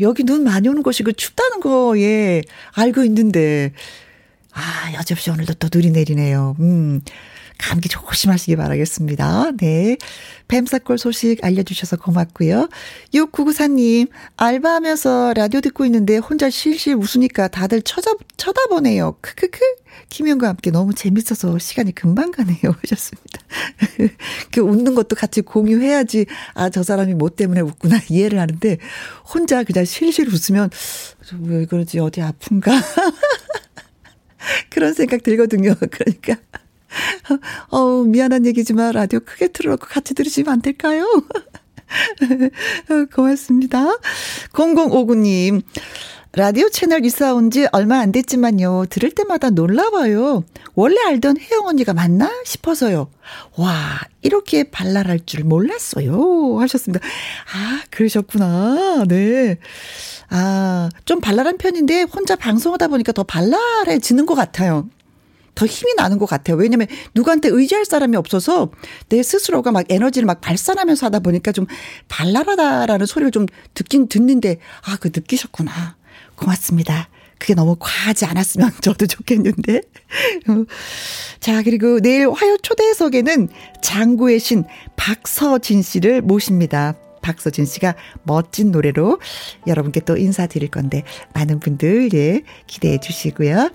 여기 눈 많이 오는 곳이고 춥다는 거 알고 있는데 여지없이 오늘도 또 눈이 내리네요. 감기 조심하시기 바라겠습니다. 네, 뱀사골 소식 알려주셔서 고맙고요. 6994님, 알바하면서 라디오 듣고 있는데 혼자 실실 웃으니까 다들 쳐다보네요. 크크크. 김연과 함께 너무 재밌어서 시간이 금방 가네요. 하셨습니다. 그 웃는 것도 같이 공유해야지 저 사람이 뭐 때문에 웃구나 이해를 하는데 혼자 그냥 실실 웃으면 왜 그러지 어디 아픈가 그런 생각 들거든요. 그러니까 미안한 얘기지만 라디오 크게 틀어놓고 같이 들으시면 안 될까요? 고맙습니다. 0059님, 라디오 채널 이사 온 지 얼마 안 됐지만요. 들을 때마다 놀라워요. 원래 알던 혜영 언니가 맞나 싶어서요. 와, 이렇게 발랄할 줄 몰랐어요. 하셨습니다. 아, 그러셨구나. 네. 좀 발랄한 편인데 혼자 방송하다 보니까 더 발랄해지는 것 같아요. 더 힘이 나는 것 같아요. 왜냐하면 누구한테 의지할 사람이 없어서 내 스스로가 막 에너지를 막 발산하면서 하다 보니까 좀 발랄하다라는 소리를 좀 듣는데 그거 느끼셨구나. 고맙습니다. 그게 너무 과하지 않았으면 저도 좋겠는데. 자, 그리고 내일 화요 초대석에는 장구의 신 박서진 씨를 모십니다. 박서진 씨가 멋진 노래로 여러분께 또 인사드릴 건데 많은 분들 기대해 주시고요.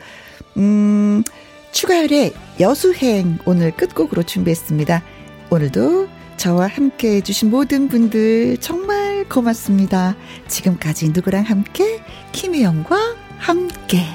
추가열의 여수행 오늘 끝곡으로 준비했습니다. 오늘도 저와 함께해 주신 모든 분들 정말 고맙습니다. 지금까지 누구랑 함께 김혜영과 함께.